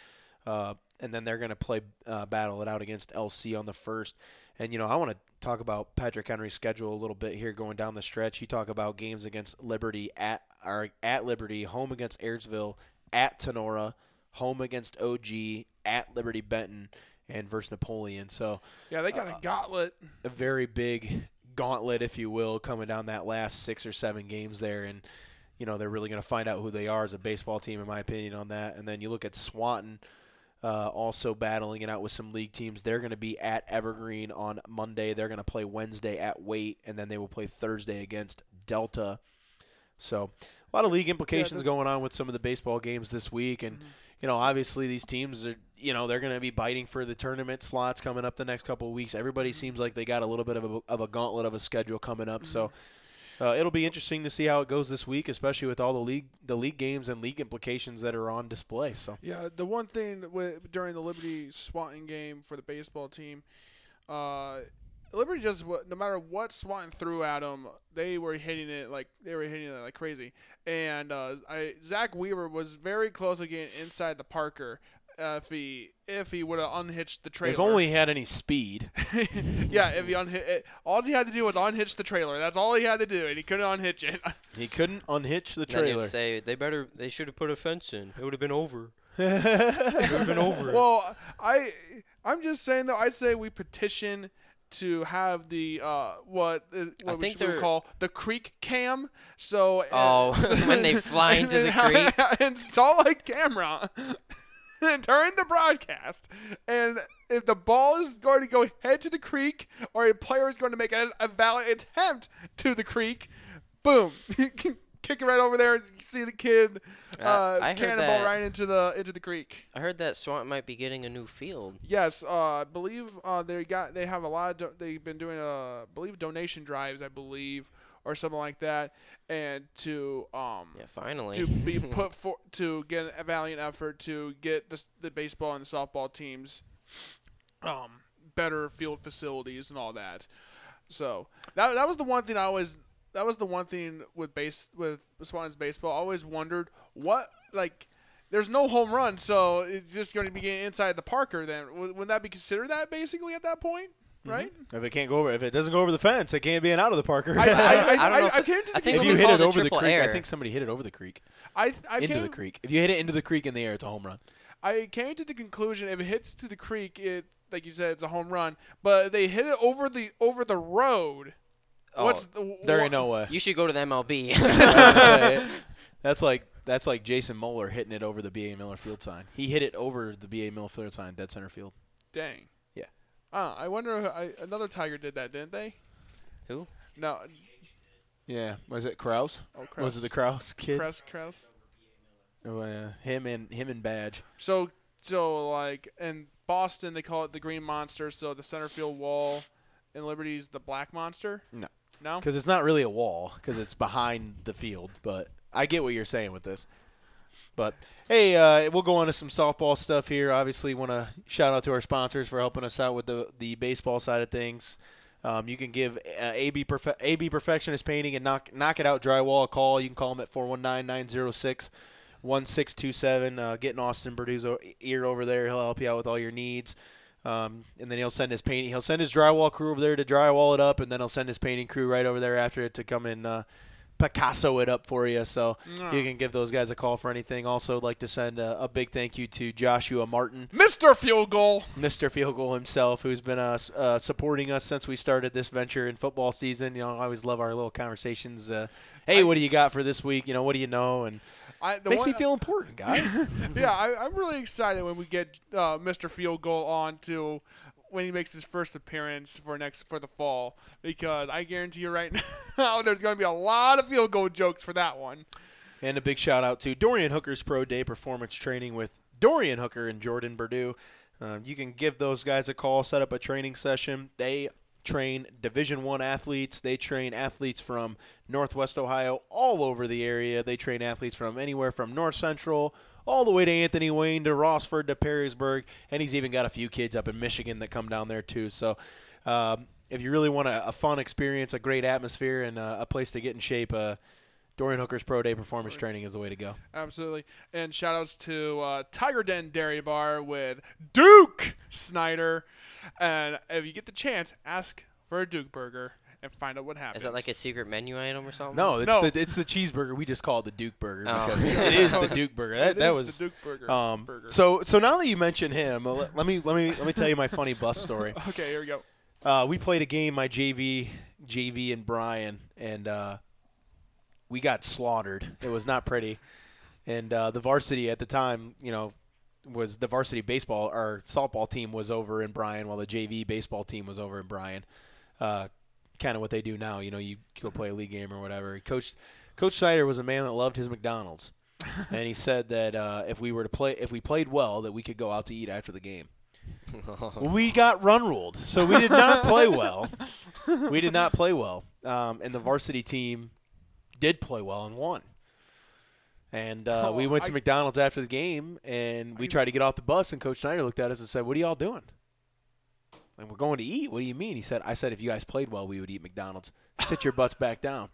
Uh, and then they're going to play uh, battle it out against L C on the first. And, you know, I want to talk about Patrick Henry's schedule a little bit here going down the stretch. You talk about games against Liberty, at or at Liberty, home against Ayersville, at Tenora, home against O G, at Liberty Benton, and versus Napoleon. So yeah, they got uh, a gauntlet, a very big gauntlet, if you will, coming down that last six or seven games there. And you know they're really going to find out who they are as a baseball team, in my opinion, on that. And then you look at Swanton, uh, also battling it out with some league teams. They're going to be at Evergreen on Monday. They're going to play Wednesday at Waite, and then they will play Thursday against Delta. So a lot of league implications yeah, going on with some of the baseball games this week, and. Mm-hmm. You know, obviously these teams are, you know, they're going to be biting for the tournament slots coming up the next couple of weeks. Everybody seems like they got a little bit of a, of a gauntlet of a schedule coming up. So uh, it'll be interesting to see how it goes this week, especially with all the league the league games and league implications that are on display. So yeah, the one thing with, during the Liberty Swanton game for the baseball team, uh, Liberty just no matter what Swanton threw at them, they were hitting it like they were hitting it like crazy. And uh, I, Zach Weaver was very close to getting inside the Parker uh, if he if he would have unhitched the trailer. If only he had any speed. yeah, if he unhitched, all he had to do was unhitch the trailer. That's all he had to do, and he couldn't unhitch it. He couldn't unhitch the trailer. Say they better they should have put a fence in. It would have been over. it would have been over. Well, I I'm just saying though. I say we petition. To have the uh, what uh, what I we think should call the creek cam, so oh when they fly into the creek, install a camera and turn the broadcast. And if the ball is going to go head to the creek, or a player is going to make a, a valid attempt to the creek, boom, kick it right over there. And you see the kid uh, uh, cannonball right into the into the creek. I heard that Swamp might be getting a new field. Yes, uh, I believe uh, they got they have a lot. Of do- they've been doing uh, I believe donation drives, I believe, or something like that, and to um yeah finally to be put for to get a valiant effort to get the the baseball and the softball teams um better field facilities and all that. So that that was the one thing I always. That was the one thing with base with Swans baseball. I always wondered what like there's no home run, so it's just going to be getting inside the Parker then. Wouldn't that be considered that basically at that point? Right. Mm-hmm. If it can't go over, if it doesn't go over the fence, it can't be an out of the Parker. I, I, I, I don't know. If, I can't. I think if you hit it over the creek, air. I think somebody hit it over the creek. I, I into the creek. If you hit it into the creek in the air, it's a home run. I came to the conclusion if it hits to the creek, it like you said, it's a home run. But they hit it over the over the road. Oh, what's the, there wh- ain't no way. You should go to the M L B. That's like that's like Jason Moeller hitting it over the B A Miller Field sign. He hit it over the B A Miller Field sign, dead center field. Dang. Uh, I wonder if I, another Tiger did that, didn't they? Who? No. Yeah. Was it Krause? Oh, Krause. Was it the Krause kid? Krause, Krause. Oh, yeah. Him and him and Badge. So, so like in Boston, they call it the Green Monster. So the center field wall in Liberty's the Black Monster. No. No. Because it's not really a wall, because it's behind the field. But I get what you're saying with this. But, hey, uh, we'll go on to some softball stuff here. Obviously, want to shout out to our sponsors for helping us out with the, the baseball side of things. Um, you can give uh, A B, Perfe- A B Perfectionist Painting and knock, knock It Out Drywall a call. You can call them at four one nine, nine zero six, one six two seven. Uh, get in Austin Purdue's ear over there. He'll help you out with all your needs. Um, and then he'll send his painting. He'll send his drywall crew over there to drywall it up, and then he'll send his painting crew right over there after it to come in uh, – Picasso it up for you, so no. You can give those guys a call for anything. Also, like to send a, a big thank you to Joshua Martin, Mister Field Goal, Mister Field Goal himself, who's been uh, uh, supporting us since we started this venture in football season. You know, I always love our little conversations. Uh, hey, I, what do you got for this week? You know, what do you know? And I, the makes one, me feel important, guys. Yeah, I, I'm really excited when we get uh, Mister Field Goal on to. When he makes his first appearance for next for the fall, because I guarantee you right now there's going to be a lot of field goal jokes for that one. And a big shout-out to Dorian Hooker's Pro Day Performance Training with Dorian Hooker and Jordan Perdue. Um, you can give those guys a call, set up a training session. They train Division I athletes. They train athletes from Northwest Ohio, all over the area. They train athletes from anywhere from North Central all the way to Anthony Wayne, to Rossford, to Perrysburg, and he's even got a few kids up in Michigan that come down there too. So um, if you really want a, a fun experience, a great atmosphere, and uh, a place to get in shape, uh, Dorian Hooker's Pro Day Performance Training is the way to go. Absolutely. And shout-outs to uh, Tiger Den Dairy Bar with Duke Snyder. And if you get the chance, ask for a Duke Burger and find out what happens. Is that like a secret menu item or something? No, it's no. the it's the cheeseburger. We just call it the Duke Burger oh. because it is the Duke Burger. That it that is was the Duke Burger. Um, burger. So so now that you mention him, let, let me let me let me tell you my funny bus story. Okay, here we go. Uh, we played a game, my J V J V and Bryan, and uh, we got slaughtered. It was not pretty, and uh, the varsity at the time, you know, was the varsity baseball or softball team was over in Bryan, while the J V baseball team was over in Bryan. Uh, kind of what they do now. You know, you go play a league game or whatever. Coach Coach Snyder was a man that loved his McDonald's, and he said that uh, if we were to play, if we played well, that we could go out to eat after the game. We got run ruled, so we did not play well. We did not play well, um, and the varsity team did play well and won. And uh, oh, we went to I, McDonald's after the game, and we I, tried to get off the bus, and Coach Snyder looked at us and said, "What are y'all doing?" And we're going to eat. What do you mean? He said, I said, if you guys played well, we would eat McDonald's. Sit your butts back down.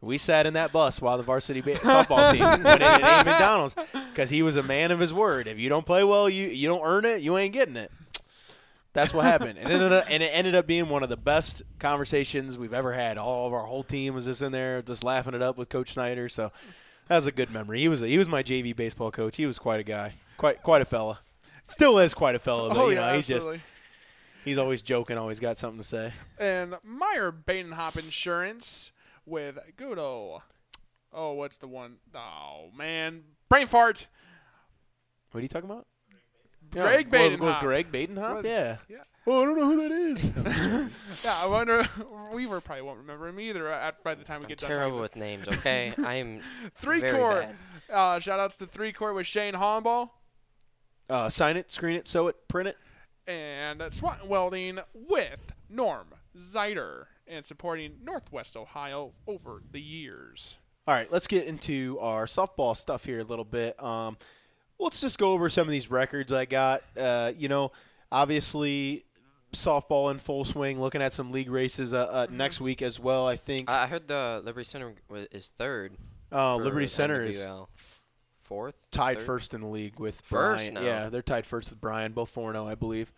We sat in that bus while the varsity ba- softball team went in and ate McDonald's because he was a man of his word. If you don't play well, you, you don't earn it, you ain't getting it. That's what happened. And it, ended up, and it ended up being one of the best conversations we've ever had. All of our whole team was just in there just laughing it up with Coach Snyder. So that was a good memory. He was a, he was my J V baseball coach. He was quite a guy, quite quite a fella. Still is quite a fella, but oh, you know, yeah, he's absolutely. just – He's always joking, always got something to say. And Meyer Badenhop Insurance with good old, oh, what's the one? Oh, man. Brain fart. What are you talking about? Greg yeah, Badenhop. With, with Greg Badenhop? With, yeah. yeah. Well, I don't know who that is. Yeah, I wonder. Weaver probably won't remember him either at, by the time we I'm get done. I'm terrible with names, okay? I am three very court. bad. Uh, shout-outs to Three Court with Shane Homball. Uh, sign it, screen it, sew it, print it. And Swanton Welding with Norm Zeider and supporting Northwest Ohio over the years. All right, let's get into our softball stuff here a little bit. Um, let's just go over some of these records I got. Uh, you know, obviously softball in full swing, looking at some league races uh, uh, mm-hmm. next week as well, I think. I heard the Liberty Center is third. Oh, uh, Liberty Center N W L. Is fourth? Tied third? First in the league with Bryan. No. Yeah, they're tied first with Bryan, both four and oh, I believe.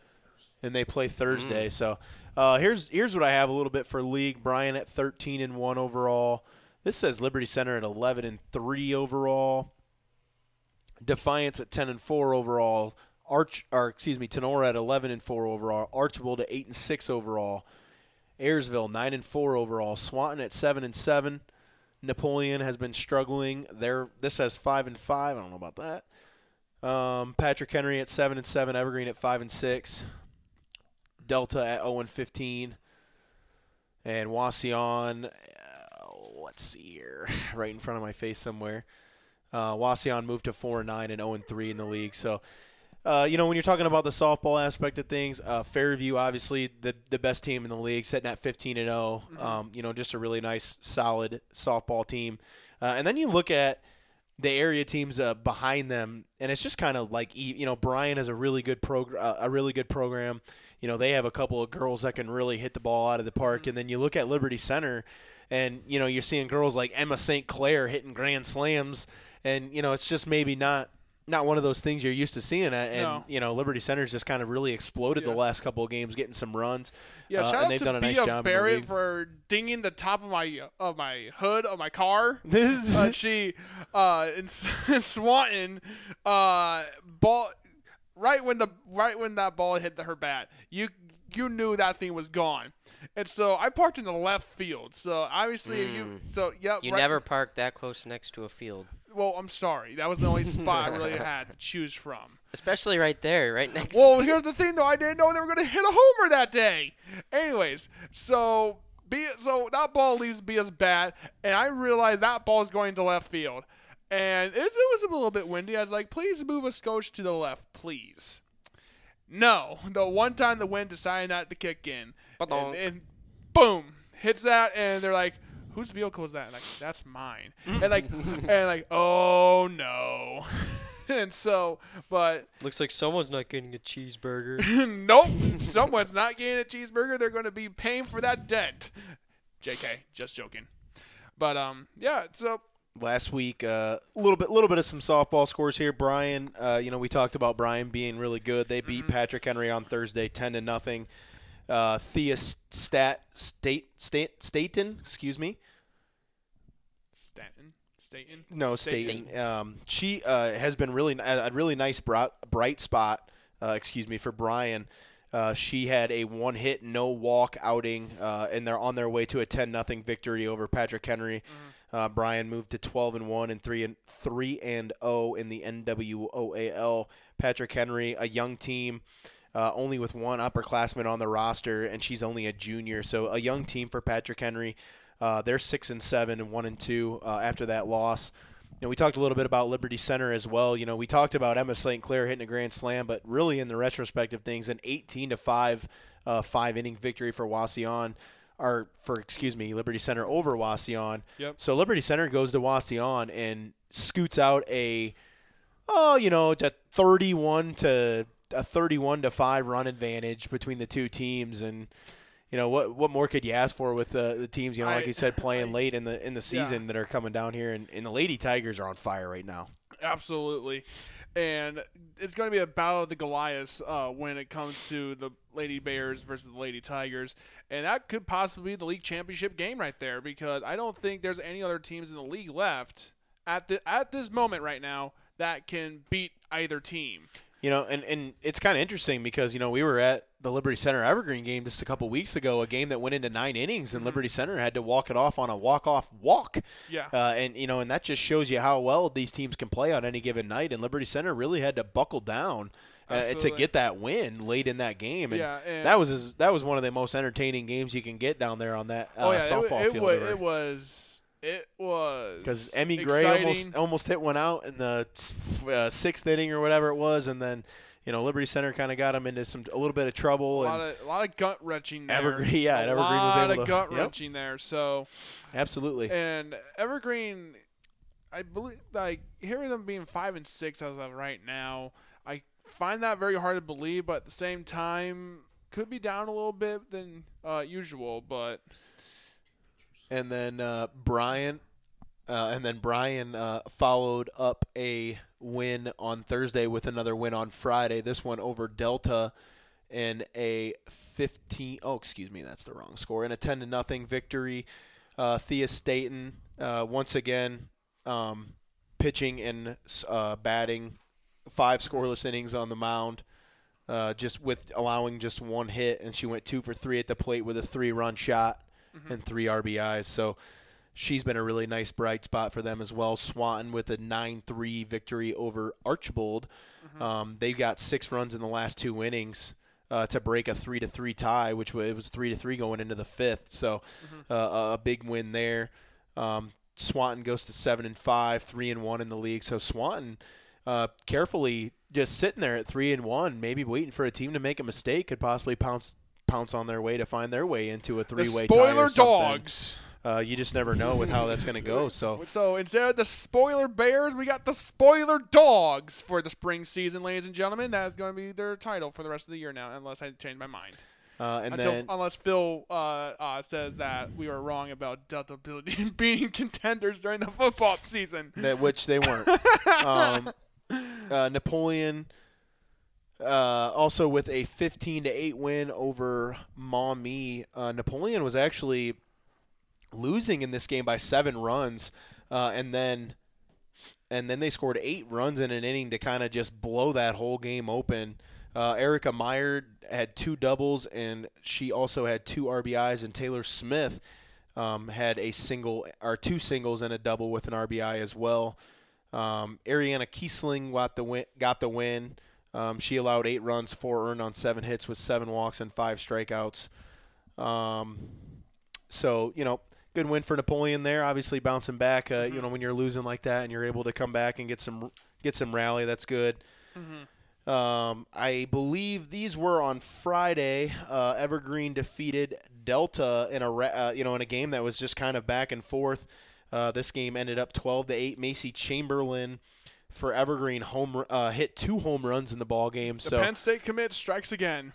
And they play Thursday. Mm. So uh, here's here's what I have a little bit for league. Bryan at thirteen and one overall. This says Liberty Center at eleven and three overall. Defiance at ten and four overall. Arch, or excuse me, Tenora at eleven and four overall. Archbold at eight and six overall. Ayersville nine and four overall. Swanton at seven and seven. Napoleon has been struggling. There, this says five and five. I don't know about that. Um, Patrick Henry at seven and seven. Evergreen at five and six. Delta at oh and fifteen. And Wauseon, uh, let's see here, right in front of my face somewhere. Uh, Wauseon moved to four and nine and oh and three in the league. So, uh, you know, when you're talking about the softball aspect of things, uh, Fairview, obviously the the best team in the league, sitting at fifteen and oh. Um, you know, just a really nice, solid softball team. Uh, and then you look at the area teams uh, behind them, and it's just kind of like, you know, Bryan has a really good progr- uh, a really good program. You know, they have a couple of girls that can really hit the ball out of the park. And then you look at Liberty Center, and, you know, you're seeing girls like Emma Saint Clair hitting grand slams. And, you know, it's just maybe not not one of those things you're used to seeing. And, no. you know, Liberty Center's just kind of really exploded yeah. the last couple of games, getting some runs. Yeah, uh, shout and out they've to done a nice job Barrett for dinging the top of my of my hood of my car. uh, she, uh, in Swanton, uh, ball right when the right when that ball hit the, her bat, you you knew that thing was gone. And so I parked in the left field. So obviously mm. you so yeah you right, never parked that close next to a field. Well, I'm sorry. That was the only spot I really had to choose from. Especially right there, right next well, to Well, here's the thing, though. I didn't know they were going to hit a homer that day. Anyways, so B, so that ball leaves Bia's bat, and I realized that ball is going to left field. And it, it was a little bit windy. I was like, please move a scotch to the left, please. No. The one time the wind decided not to kick in. And, and boom, hits that, and they're like, whose vehicle is that? And like, that's mine. And like, and like, oh no. And so, but looks like someone's not getting a cheeseburger. Nope, someone's not getting a cheeseburger. They're going to be paying for that dent. J K, just joking. But um, yeah. So last week, a uh, little bit, little bit of some softball scores here. Bryan, uh, you know, we talked about Bryan being really good. They beat mm-hmm. Patrick Henry on Thursday, ten to nothing. Uh, Thea Stat State State Staten, excuse me. Staten, Staten. No, Staten. Staten. Um, she uh, has been really a really nice bright, bright spot. Uh, excuse me for Bryan. Uh, she had a one hit no walk outing, uh, and they're on their way to a ten nothing victory over Patrick Henry. Mm-hmm. Uh, Bryan moved to twelve and one and three and three and zero in the N W O A L. Patrick Henry, a young team. Uh, only with one upperclassman on the roster, and she's only a junior. So a young team for Patrick Henry. Uh, they're six and seven and one and two uh, after that loss. You know, we talked a little bit about Liberty Center as well. You know, we talked about Emma Saint Clair hitting a grand slam, but really in the retrospective things, an eighteen to five, uh, five inning victory for Wauseon, or for excuse me, Liberty Center over Wauseon. Yep. So Liberty Center goes to Wauseon and scoots out a, oh, you know, to thirty-one to. a thirty-one to five run advantage between the two teams. And, you know, what what more could you ask for with uh, the teams, you know, like I, you said, playing I, late in the in the season yeah. that are coming down here. And, and the Lady Tigers are on fire right now. Absolutely. And it's going to be a battle of the Goliaths uh, when it comes to the Lady Bears versus the Lady Tigers. And that could possibly be the league championship game right there, because I don't think there's any other teams in the league left at the at this moment right now that can beat either team. You know, and, and it's kind of interesting because, you know, we were at the Liberty Center Evergreen game just a couple weeks ago, a game that went into nine innings, and mm-hmm. Liberty Center had to walk it off on a walk-off walk. Yeah. Uh, and, you know, and that just shows you how well these teams can play on any given night, and Liberty Center really had to buckle down uh, to get that win late in that game. And, yeah, and that was as, that was one of the most entertaining games you can get down there on that uh, oh, yeah, softball it, it field. Was, it was – It was because Emmy Gray almost almost hit one out in the uh, sixth inning or whatever it was, and then you know Liberty Center kind of got him into some a little bit of trouble. A lot and of a lot of gut wrenching there. Evergreen, yeah, a Evergreen was able to. A lot of gut wrenching yep. there. So absolutely. And Evergreen, I believe, like hearing them being five and six as of right now, I find that very hard to believe. But at the same time, could be down a little bit than uh, usual, but. And then uh, Bryan, Uh, and then Bryan uh, followed up a win on Thursday with another win on Friday. This one over Delta in a fifteen. Oh, excuse me, that's the wrong score. In a ten to nothing victory, uh, Thea Staten uh, once again um, pitching and uh, batting, five scoreless innings on the mound, uh, just with allowing just one hit, and she went two for three at the plate with a three-run shot mm-hmm. and three R B Is. So. She's been a really nice bright spot for them as well. Swanton with a nine three victory over Archbold. Mm-hmm. Um, they've got six runs in the last two innings uh, to break a three to three tie, which it was three to three going into the fifth. So mm-hmm. uh, a big win there. Um, Swanton goes to seven and five, three and one in the league. So Swanton uh, carefully just sitting there at three and one, maybe waiting for a team to make a mistake, could possibly pounce pounce on their way to find their way into a three-way tie or something. The spoiler dogs. Uh, you just never know with how that's going to go. So so instead of the spoiler bears, we got the spoiler dogs for the spring season, ladies and gentlemen. That is going to be their title for the rest of the year now, unless I change my mind. Uh, and Until, then, unless Phil uh, uh, says that we were wrong about Delta being contenders during the football season. That, which they weren't. um, uh, Napoleon uh, also with a fifteen to eight win over Maumee. Uh, Napoleon was actually – losing in this game by seven runs, uh, and then and then they scored eight runs in an inning to kind of just blow that whole game open. Uh, Erica Meyer had two doubles, and she also had two R B Is, and Taylor Smith um, had a single or two singles and a double with an R B I as well. Um, Ariana Kiesling got the win. Got the win. Um, she allowed eight runs, four earned on seven hits with seven walks and five strikeouts. Um, so, you know, good win for Napoleon there. Obviously, bouncing back. Uh, mm-hmm. You know, when you're losing like that and you're able to come back and get some get some rally, that's good. Mm-hmm. Um, I believe these were on Friday. Uh, Evergreen defeated Delta in a uh, you know in a game that was just kind of back and forth. Uh, this game ended up twelve to eight. Macy Chamberlain for Evergreen home uh, hit two home runs in the ball game. The so Penn State commit strikes again.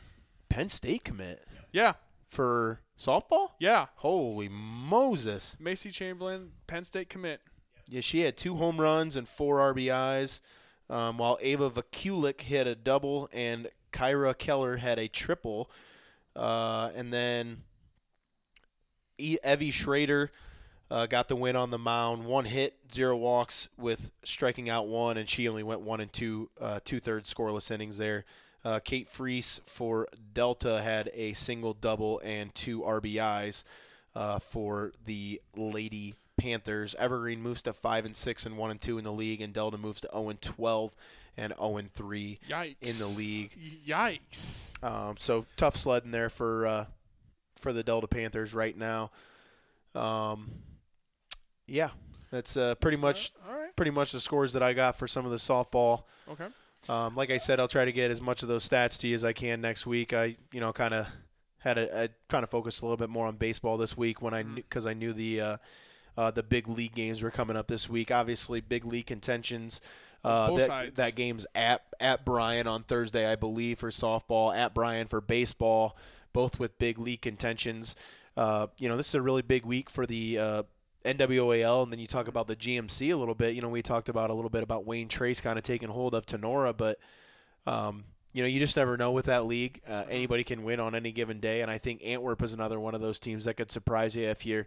Penn State commit. Yeah. For softball? Yeah. Holy Moses. Macy Chamberlain, Penn State commit. Yeah, she had two home runs and four R B Is, um, while Ava Vakulik hit a double and Kyra Keller had a triple. Uh, and then e- Evie Schrader uh, got the win on the mound, one hit, zero walks with striking out one, and she only went one and two, uh, two-thirds scoreless innings there. Uh, Kate Freese for Delta had a single, double, and two R B Is uh, for the Lady Panthers. Evergreen moves to five and six and one and two in the league, and Delta moves to zero and twelve and zero and three in the league. Yikes! Um, so tough sledding there for uh, for the Delta Panthers right now. Um, yeah, that's uh, pretty much All right. All right. pretty much the scores that I got for some of the softball. Okay. Um, like I said, I'll try to get as much of those stats to you as I can next week. I, you know, kind of had a, I kind of focused a little bit more on baseball this week when I because I knew the uh, uh, the big league games were coming up this week. Obviously, big league contentions. Uh, Both that, sides. That game's at at Bryan on Thursday, I believe, for softball. At Bryan for baseball, both with big league contentions. Uh, you know, this is a really big week for the. Uh, N W O A L, and then you talk about the G M C a little bit. You know, we talked about a little bit about Wayne Trace kind of taking hold of Tenora, but, um, you know, you just never know with that league. Uh, anybody can win on any given day, and I think Antwerp is another one of those teams that could surprise you if you're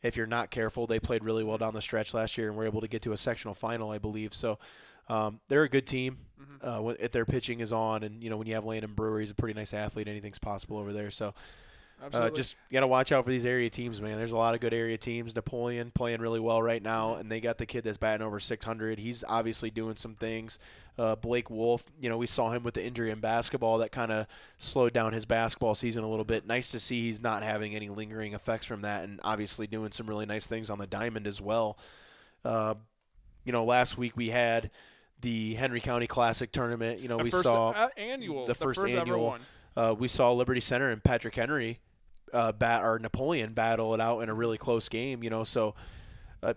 if you're not careful. They played really well down the stretch last year and were able to get to a sectional final, I believe. So um, they're a good team mm-hmm. uh, if their pitching is on, and, you know, when you have Landon Brewer, he's a pretty nice athlete. Anything's possible over there, so – Uh, just you got to watch out for these area teams, man. There's a lot of good area teams. Napoleon playing really well right now, and they got the kid that's batting over six hundred. He's obviously doing some things. Uh, Blake Wolf, you know, we saw him with the injury in basketball. That kind of slowed down his basketball season a little bit. Nice to see he's not having any lingering effects from that and obviously doing some really nice things on the diamond as well. Uh, you know, last week we had the Henry County Classic Tournament. You know, the we first saw uh, annual, the, the first, first annual. Ever one. Uh, we saw Liberty Center and Patrick Henry. Uh, bat or Napoleon battle it out in a really close game, you know. So, uh,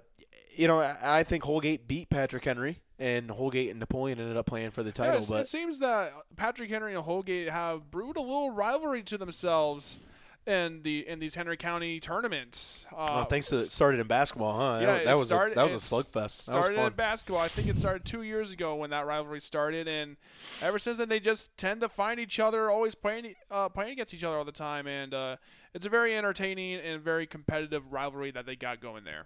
you know, I, I think Holgate beat Patrick Henry, and Holgate and Napoleon ended up playing for the title. Yeah, but it seems that Patrick Henry and Holgate have brewed a little rivalry to themselves and the in these Henry County tournaments. Uh, well, thanks to it started in basketball, huh? Yeah, that, that was started, a, that was a slugfest. Started in basketball. I think it started two years ago when that rivalry started, and ever since then they just tend to find each other, always playing uh, playing against each other all the time, and uh, it's a very entertaining and very competitive rivalry that they got going there.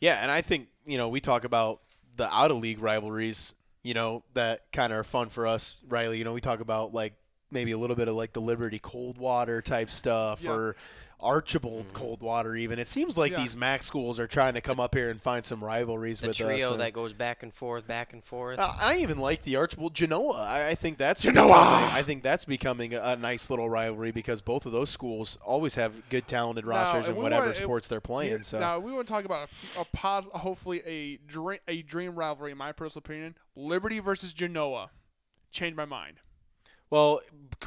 Yeah, and I think, you know, we talk about the out of league rivalries, you know, that kind of are fun for us, Riley. You know, we talk about like maybe a little bit of like the Liberty Coldwater type stuff, yeah, or Archbold Coldwater even. It seems like, yeah, these MAC schools are trying to come up here and find some rivalries the with us. The trio that goes back and forth, back and forth. Uh, I even like the Archbold Genoa. I, I think that's Genoa. Becoming, I think that's becoming a, a nice little rivalry because both of those schools always have good, talented rosters in whatever wanna, sports it, they're playing. So now we want to talk about a, a pos, hopefully a dream, a dream rivalry. In my personal opinion, Liberty versus Genoa. Changed my mind. Well,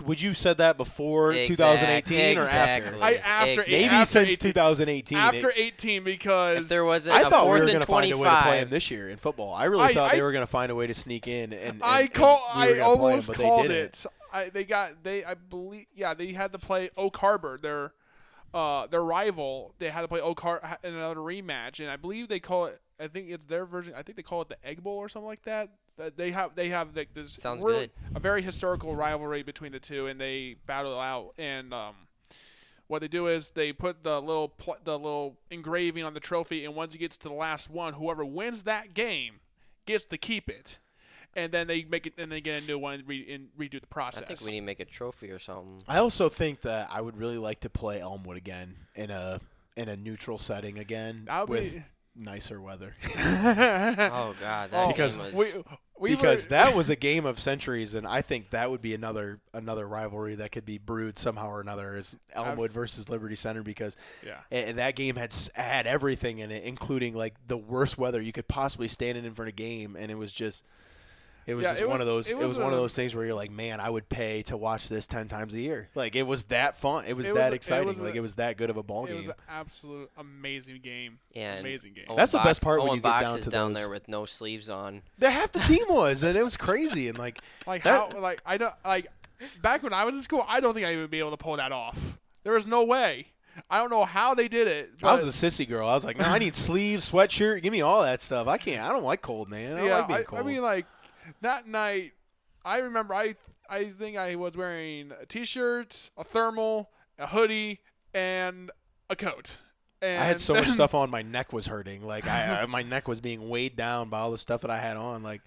would you said that before exactly. twenty eighteen or exactly. after? I after exactly. maybe after since eighteen. twenty eighteen. After eighteen, because if there was I a thought we were going to find a way to play him this year in football. I really I, thought I, they were going to find a way to sneak in, and, and I call and we I almost him, called they it. I, they got they I believe yeah they had to play Oak Harbor, their uh, their rival. They had to play Oak Harbor in another rematch, and I believe they call it. I think it's their version. I think they call it the Egg Bowl or something like that. They have they have the, this Sounds good. a very historical rivalry between the two, and they battle out. And um, what they do is they put the little pl- the little engraving on the trophy, and once it gets to the last one, whoever wins that game gets to keep it. And then they make it, and they get a new one and, re- and redo the process. I think we need to make a trophy or something. I also think that I would really like to play Elmwood again in a in a neutral setting again I'll with be... nicer weather. Oh God, that oh, because game was. We, We because were, that was a game of centuries, and I think that would be another another rivalry that could be brewed somehow or another is Elmwood versus Liberty Center, because yeah. it, that game had had everything in it, including like the worst weather you could possibly stand in in front of a game, and it was just it was yeah, just it one was, of those it was, it was a, one of those things where you're like, man, I would pay to watch this ten times a year. Like it was that fun, it was it that was, exciting, it was like a, it was that good of a ball it game. It was an absolute amazing game. Yeah, amazing game. Owen That's Box, the best part Owen when you Box get down is to down those. There with no sleeves on. That half the team was, and it was crazy. And like, like that, how, like I don't, like back when I was in school, I don't think I would be able to pull that off. There was no way. I don't know how they did it. I was a sissy girl. I was like, no, I need sleeves, sweatshirt, give me all that stuff. I can't. I don't like cold, man. I yeah, like being cold. I, I mean, like. That night, I remember I I think I was wearing a T-shirt, a thermal, a hoodie, and a coat. And I had so much stuff on, my neck was hurting. Like I, I, my neck was being weighed down by all the stuff that I had on. Like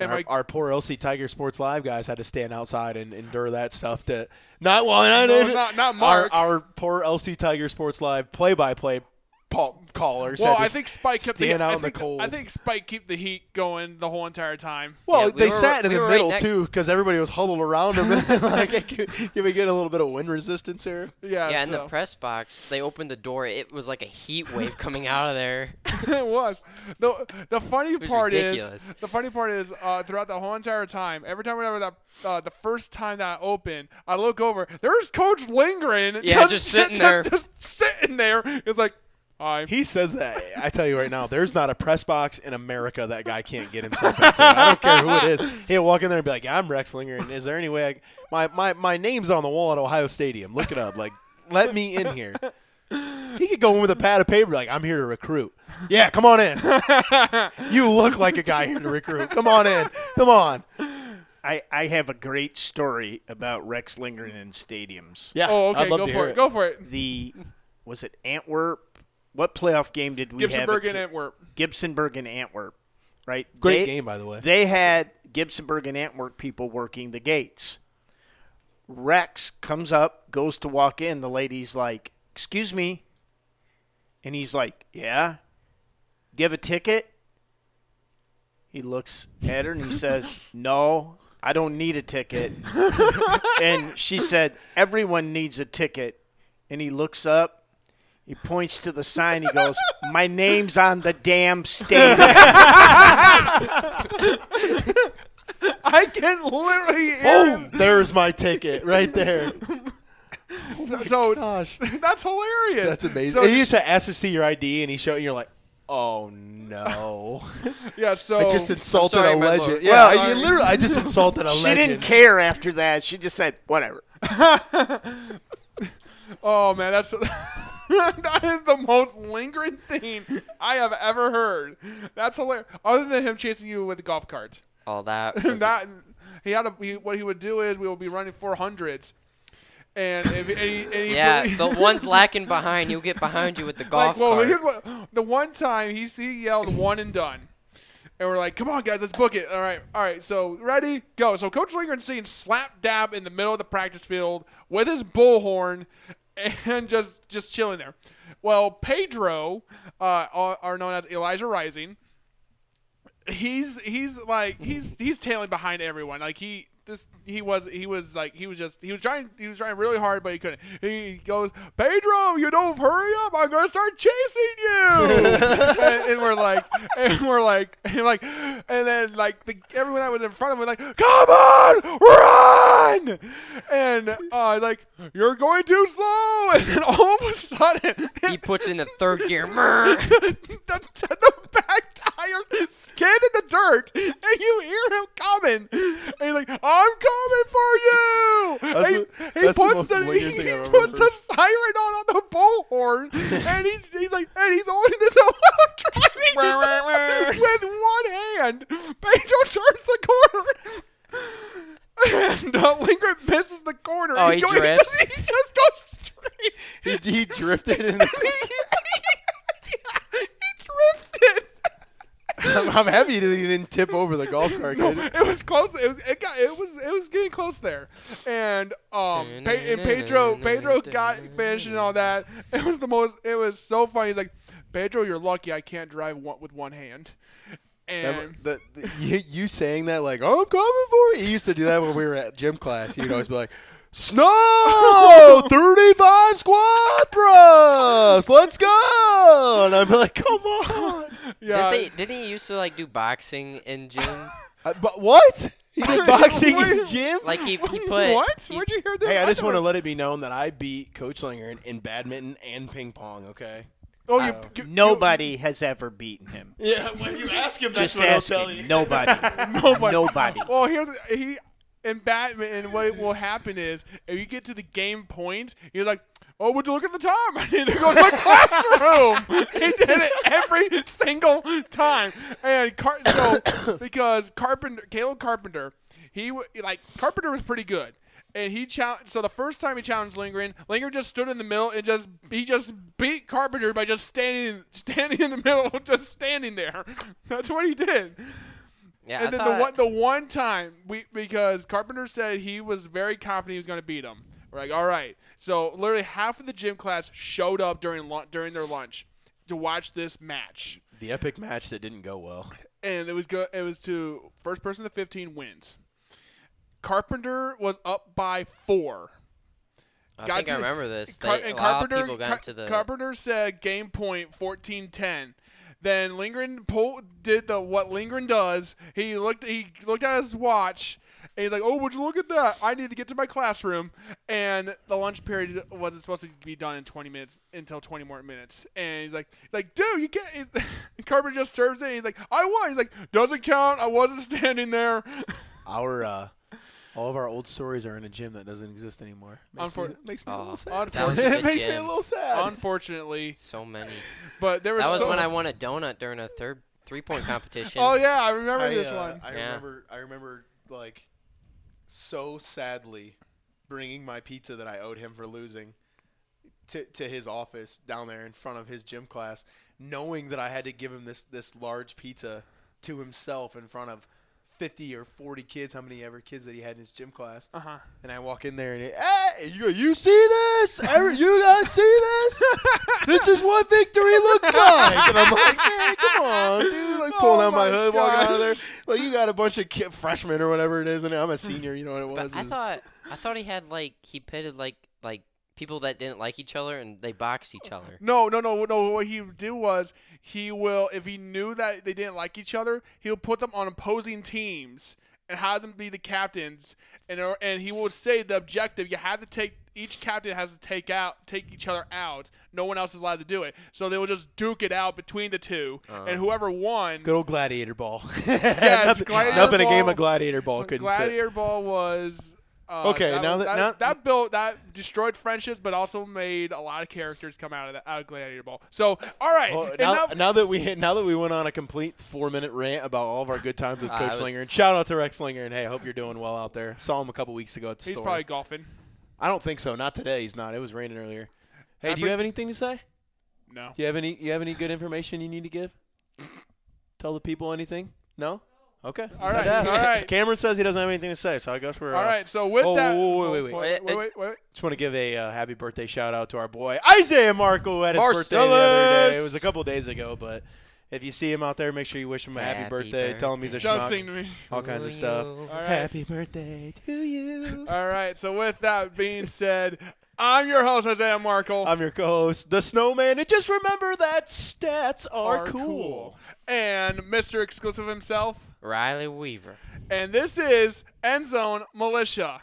and our, my, our poor L C Tiger Sports Live guys had to stand outside and endure that stuff. To not well, not no, not, not Mark. Our, our poor L C Tiger Sports Live play-by-play. Paul callers. Well, I think Spike kept the, out in the cold. I think Spike kept the heat going the whole entire time. Well, yeah, we they were, sat in we the middle right too, because everybody was huddled around him. Like, can, can we get a little bit of wind resistance here? Yeah. Yeah, so. In the press box, they opened the door. It was like a heat wave coming out of there. It was. the The funny part ridiculous. is the funny part is uh, throughout the whole entire time. Every time whenever that uh, the first time that I opened, I look over. There's Coach lingering. Yeah, just, just sitting just, there. Just, just sitting there. It's like. I'm he says that. I tell you right now, there's not a press box in America that guy can't get himself into. I don't care who it is. He'll walk in there and be like, yeah, I'm Rex Linger, and is there any way I – my, my, my name's on the wall at Ohio Stadium. Look it up. Like, let me in here. He could go in with a pad of paper like, I'm here to recruit. Yeah, come on in. You look like a guy here to recruit. Come on in. Come on. I, I have a great story about Rex Linger in stadiums. Yeah. Oh, okay. I'd love go to for hear it. it. Go for it. The – was it Antwerp? What playoff game did we have? Gibsonburg and Antwerp. Gibsonburg and Antwerp, right? Great they, game, by the way. They had Gibsonburg and Antwerp people working the gates. Rex comes up, goes to walk in. The lady's like, excuse me. And he's like, yeah? Do you have a ticket? He looks at her and he says, no, I don't need a ticket. And she said, everyone needs a ticket. And he looks up. He points to the sign. He goes, my name's on the damn stadium. I can literally hear. Boom. There's my ticket right there. Oh my so, gosh. That's hilarious. That's amazing. So, he used to ask to see your I D, and he showed you, and you're like, oh, no. Yeah, so. I just insulted sorry, a legend. Yeah, I, literally, I just insulted a she legend. She didn't care after that. She just said, whatever. Oh, man, that's that is the most lingering thing I have ever heard. That's hilarious. Other than him chasing you with the golf cart. All that. that he had a, he, what he would do is we would be running four hundreds. And, if, and, he, and he yeah, really the one's lacking behind. He'll get behind you with the golf like, well, cart. What, the one time he, he yelled one and done. And we're like, come on, guys, let's book it. All right, all right, so ready, go. So Coach Lingren's seen slap dab in the middle of the practice field with his bullhorn and just, just chilling there. Well, Pedro, uh, are known as Elijah Rising, he's he's like he's he's tailing behind everyone. Like he this he was he was like he was just he was trying he was trying really hard, but he couldn't. He goes, Pedro, you don't hurry up, I'm gonna start chasing you. and, and we're like and we're like and like and then like the, everyone that was in front of him was like, come on, run! And uh, like, you're going too slow. And then all of a sudden he puts in the third gear. the, the back tire skidded in the dirt, and you hear him coming. And he's like, I'm coming for you. That's and a, he, that's puts the, he, he puts the siren on on the bullhorn, and he's he's like, and he's holding this out driving with one hand. Pedro turns the corner, and uh, Lingren misses the corner. Oh, he, he, goes, he, just, he just goes straight. He, he drifted in. The- I'm happy that you didn't tip over the golf cart. No, it was close. It was it got it was it was getting close there, and um and Pedro Pedro got finished and all that. It was the most. It was so funny. He's like, Pedro, you're lucky I can't drive one, with one hand. And that, the, the, you, you saying that like, oh, I'm coming for you. He used to do that when we were at gym class. You'd always be like, Snow, thirty-five squad thrust. Let's go. And I'm like, come on. Yeah. Did they, didn't he used to, like, do boxing in gym? uh, but what? He did boxing in gym? Like, he, he put. What? Where'd you hear this? Hey, I just want to let it be known that I beat Coach Lingren in badminton and ping pong, okay? Oh, you, you, nobody you, has ever beaten him. Yeah, when you ask him, that's just what asking. I'll tell you. Nobody. nobody. Nobody. Well, here's the, he. In badminton, what will happen is if you get to the game point, you're like, oh, would you look at the time? I need to go to my classroom. He did it every single time. And Car- so because Carpenter, Caleb Carpenter, he w- like Carpenter was pretty good. And he challenged. So the first time he challenged Lingren, Lingren just stood in the middle and just he just beat Carpenter by just standing standing in the middle, just standing there. That's what he did. Yeah, and I then the one, the one time, we because Carpenter said he was very confident he was going to beat him. We're like, all right. So literally half of the gym class showed up during during their lunch to watch this match. The epic match that didn't go well. And it was go, it was to first person to fifteen wins. Carpenter was up by four. I got think to, I remember this. Car, they, and Carpenter, got Car, to the... Carpenter said game point fourteen ten. Then Lingren pull, did the what Lingren does. He looked he looked at his watch, and he's like, oh, would you look at that? I need to get to my classroom. And the lunch period wasn't supposed to be done in twenty minutes until twenty more minutes. And he's like, like dude, you can't. Carpenter just serves it. And he's like, I won. He's like, doesn't count. I wasn't standing there. Our uh, all of our old stories are in a gym that doesn't exist anymore. Makes Unfor- me, makes me oh, a little sad. It makes gym. me a little sad. Unfortunately. So many. But there was That was so when I won a donut during a third three-point competition. Oh, yeah. I remember I, this uh, one. I, yeah. remember, I remember, like, so sadly bringing my pizza that I owed him for losing to, to his office down there in front of his gym class, knowing that I had to give him this, this large pizza to himself in front of fifty or forty kids, how many ever kids that he had in his gym class. Uh-huh. And I walk in there and, it, hey, you, you see this? Every, you guys see this? This is what victory looks like. And I'm like, man, come on, dude. Like, oh, pulling out my hood, gosh. Walking out of there. Like, you got a bunch of kid, freshmen or whatever it is. And I'm a senior, you know what it was. But I, it was thought, I thought he had, like, he pitted, like, like, people that didn't like each other, and they boxed each other. No, no, no, no. What he would do was he will, if he knew that they didn't like each other, he'll put them on opposing teams and have them be the captains. And and he will say the objective: you have to take each captain has to take out, take each other out. No one else is allowed to do it. So they will just duke it out between the two, uh-huh. and whoever won. Good old gladiator ball. Yes, nothing, gladiator nothing ball. Nothing a game of gladiator ball couldn't. Gladiator sit. Ball was. Uh, okay, that now was, that, that, that built that destroyed friendships, but also made a lot of characters come out of that, out of Gladiator Ball. So, all right, well, now, now that we now that we went on a complete four minute rant about all of our good times with Coach Slinger, and shout out to Rex Slinger, and hey, I hope you're doing well out there. Saw him a couple weeks ago at the he's store. He's probably golfing. I don't think so. Not today. He's not. It was raining earlier. Hey, I do you have anything to say? No. You have any? You have any good information you need to give? Tell the people anything? No. Okay. All right. All right. Cameron says he doesn't have anything to say, so I guess we're all uh, right. So with oh, that, oh, wait, wait, wait, wait, wait, wait. Just want to give a uh, happy birthday shout out to our boy Isaiah Markle at his Marcellus. birthday the other day. It was a couple days ago, but if you see him out there, make sure you wish him a happy, happy birthday. birthday. Tell him he's a schmuck. Don't sing to me. All kinds of stuff. Right. Happy birthday to you. All right. So with that being said, I'm your host Isaiah Markle. I'm your co-host, the Snowman, and just remember that stats are, are cool. cool. And Mister Exclusive himself, Riley Weaver. And this is End Zone Militia.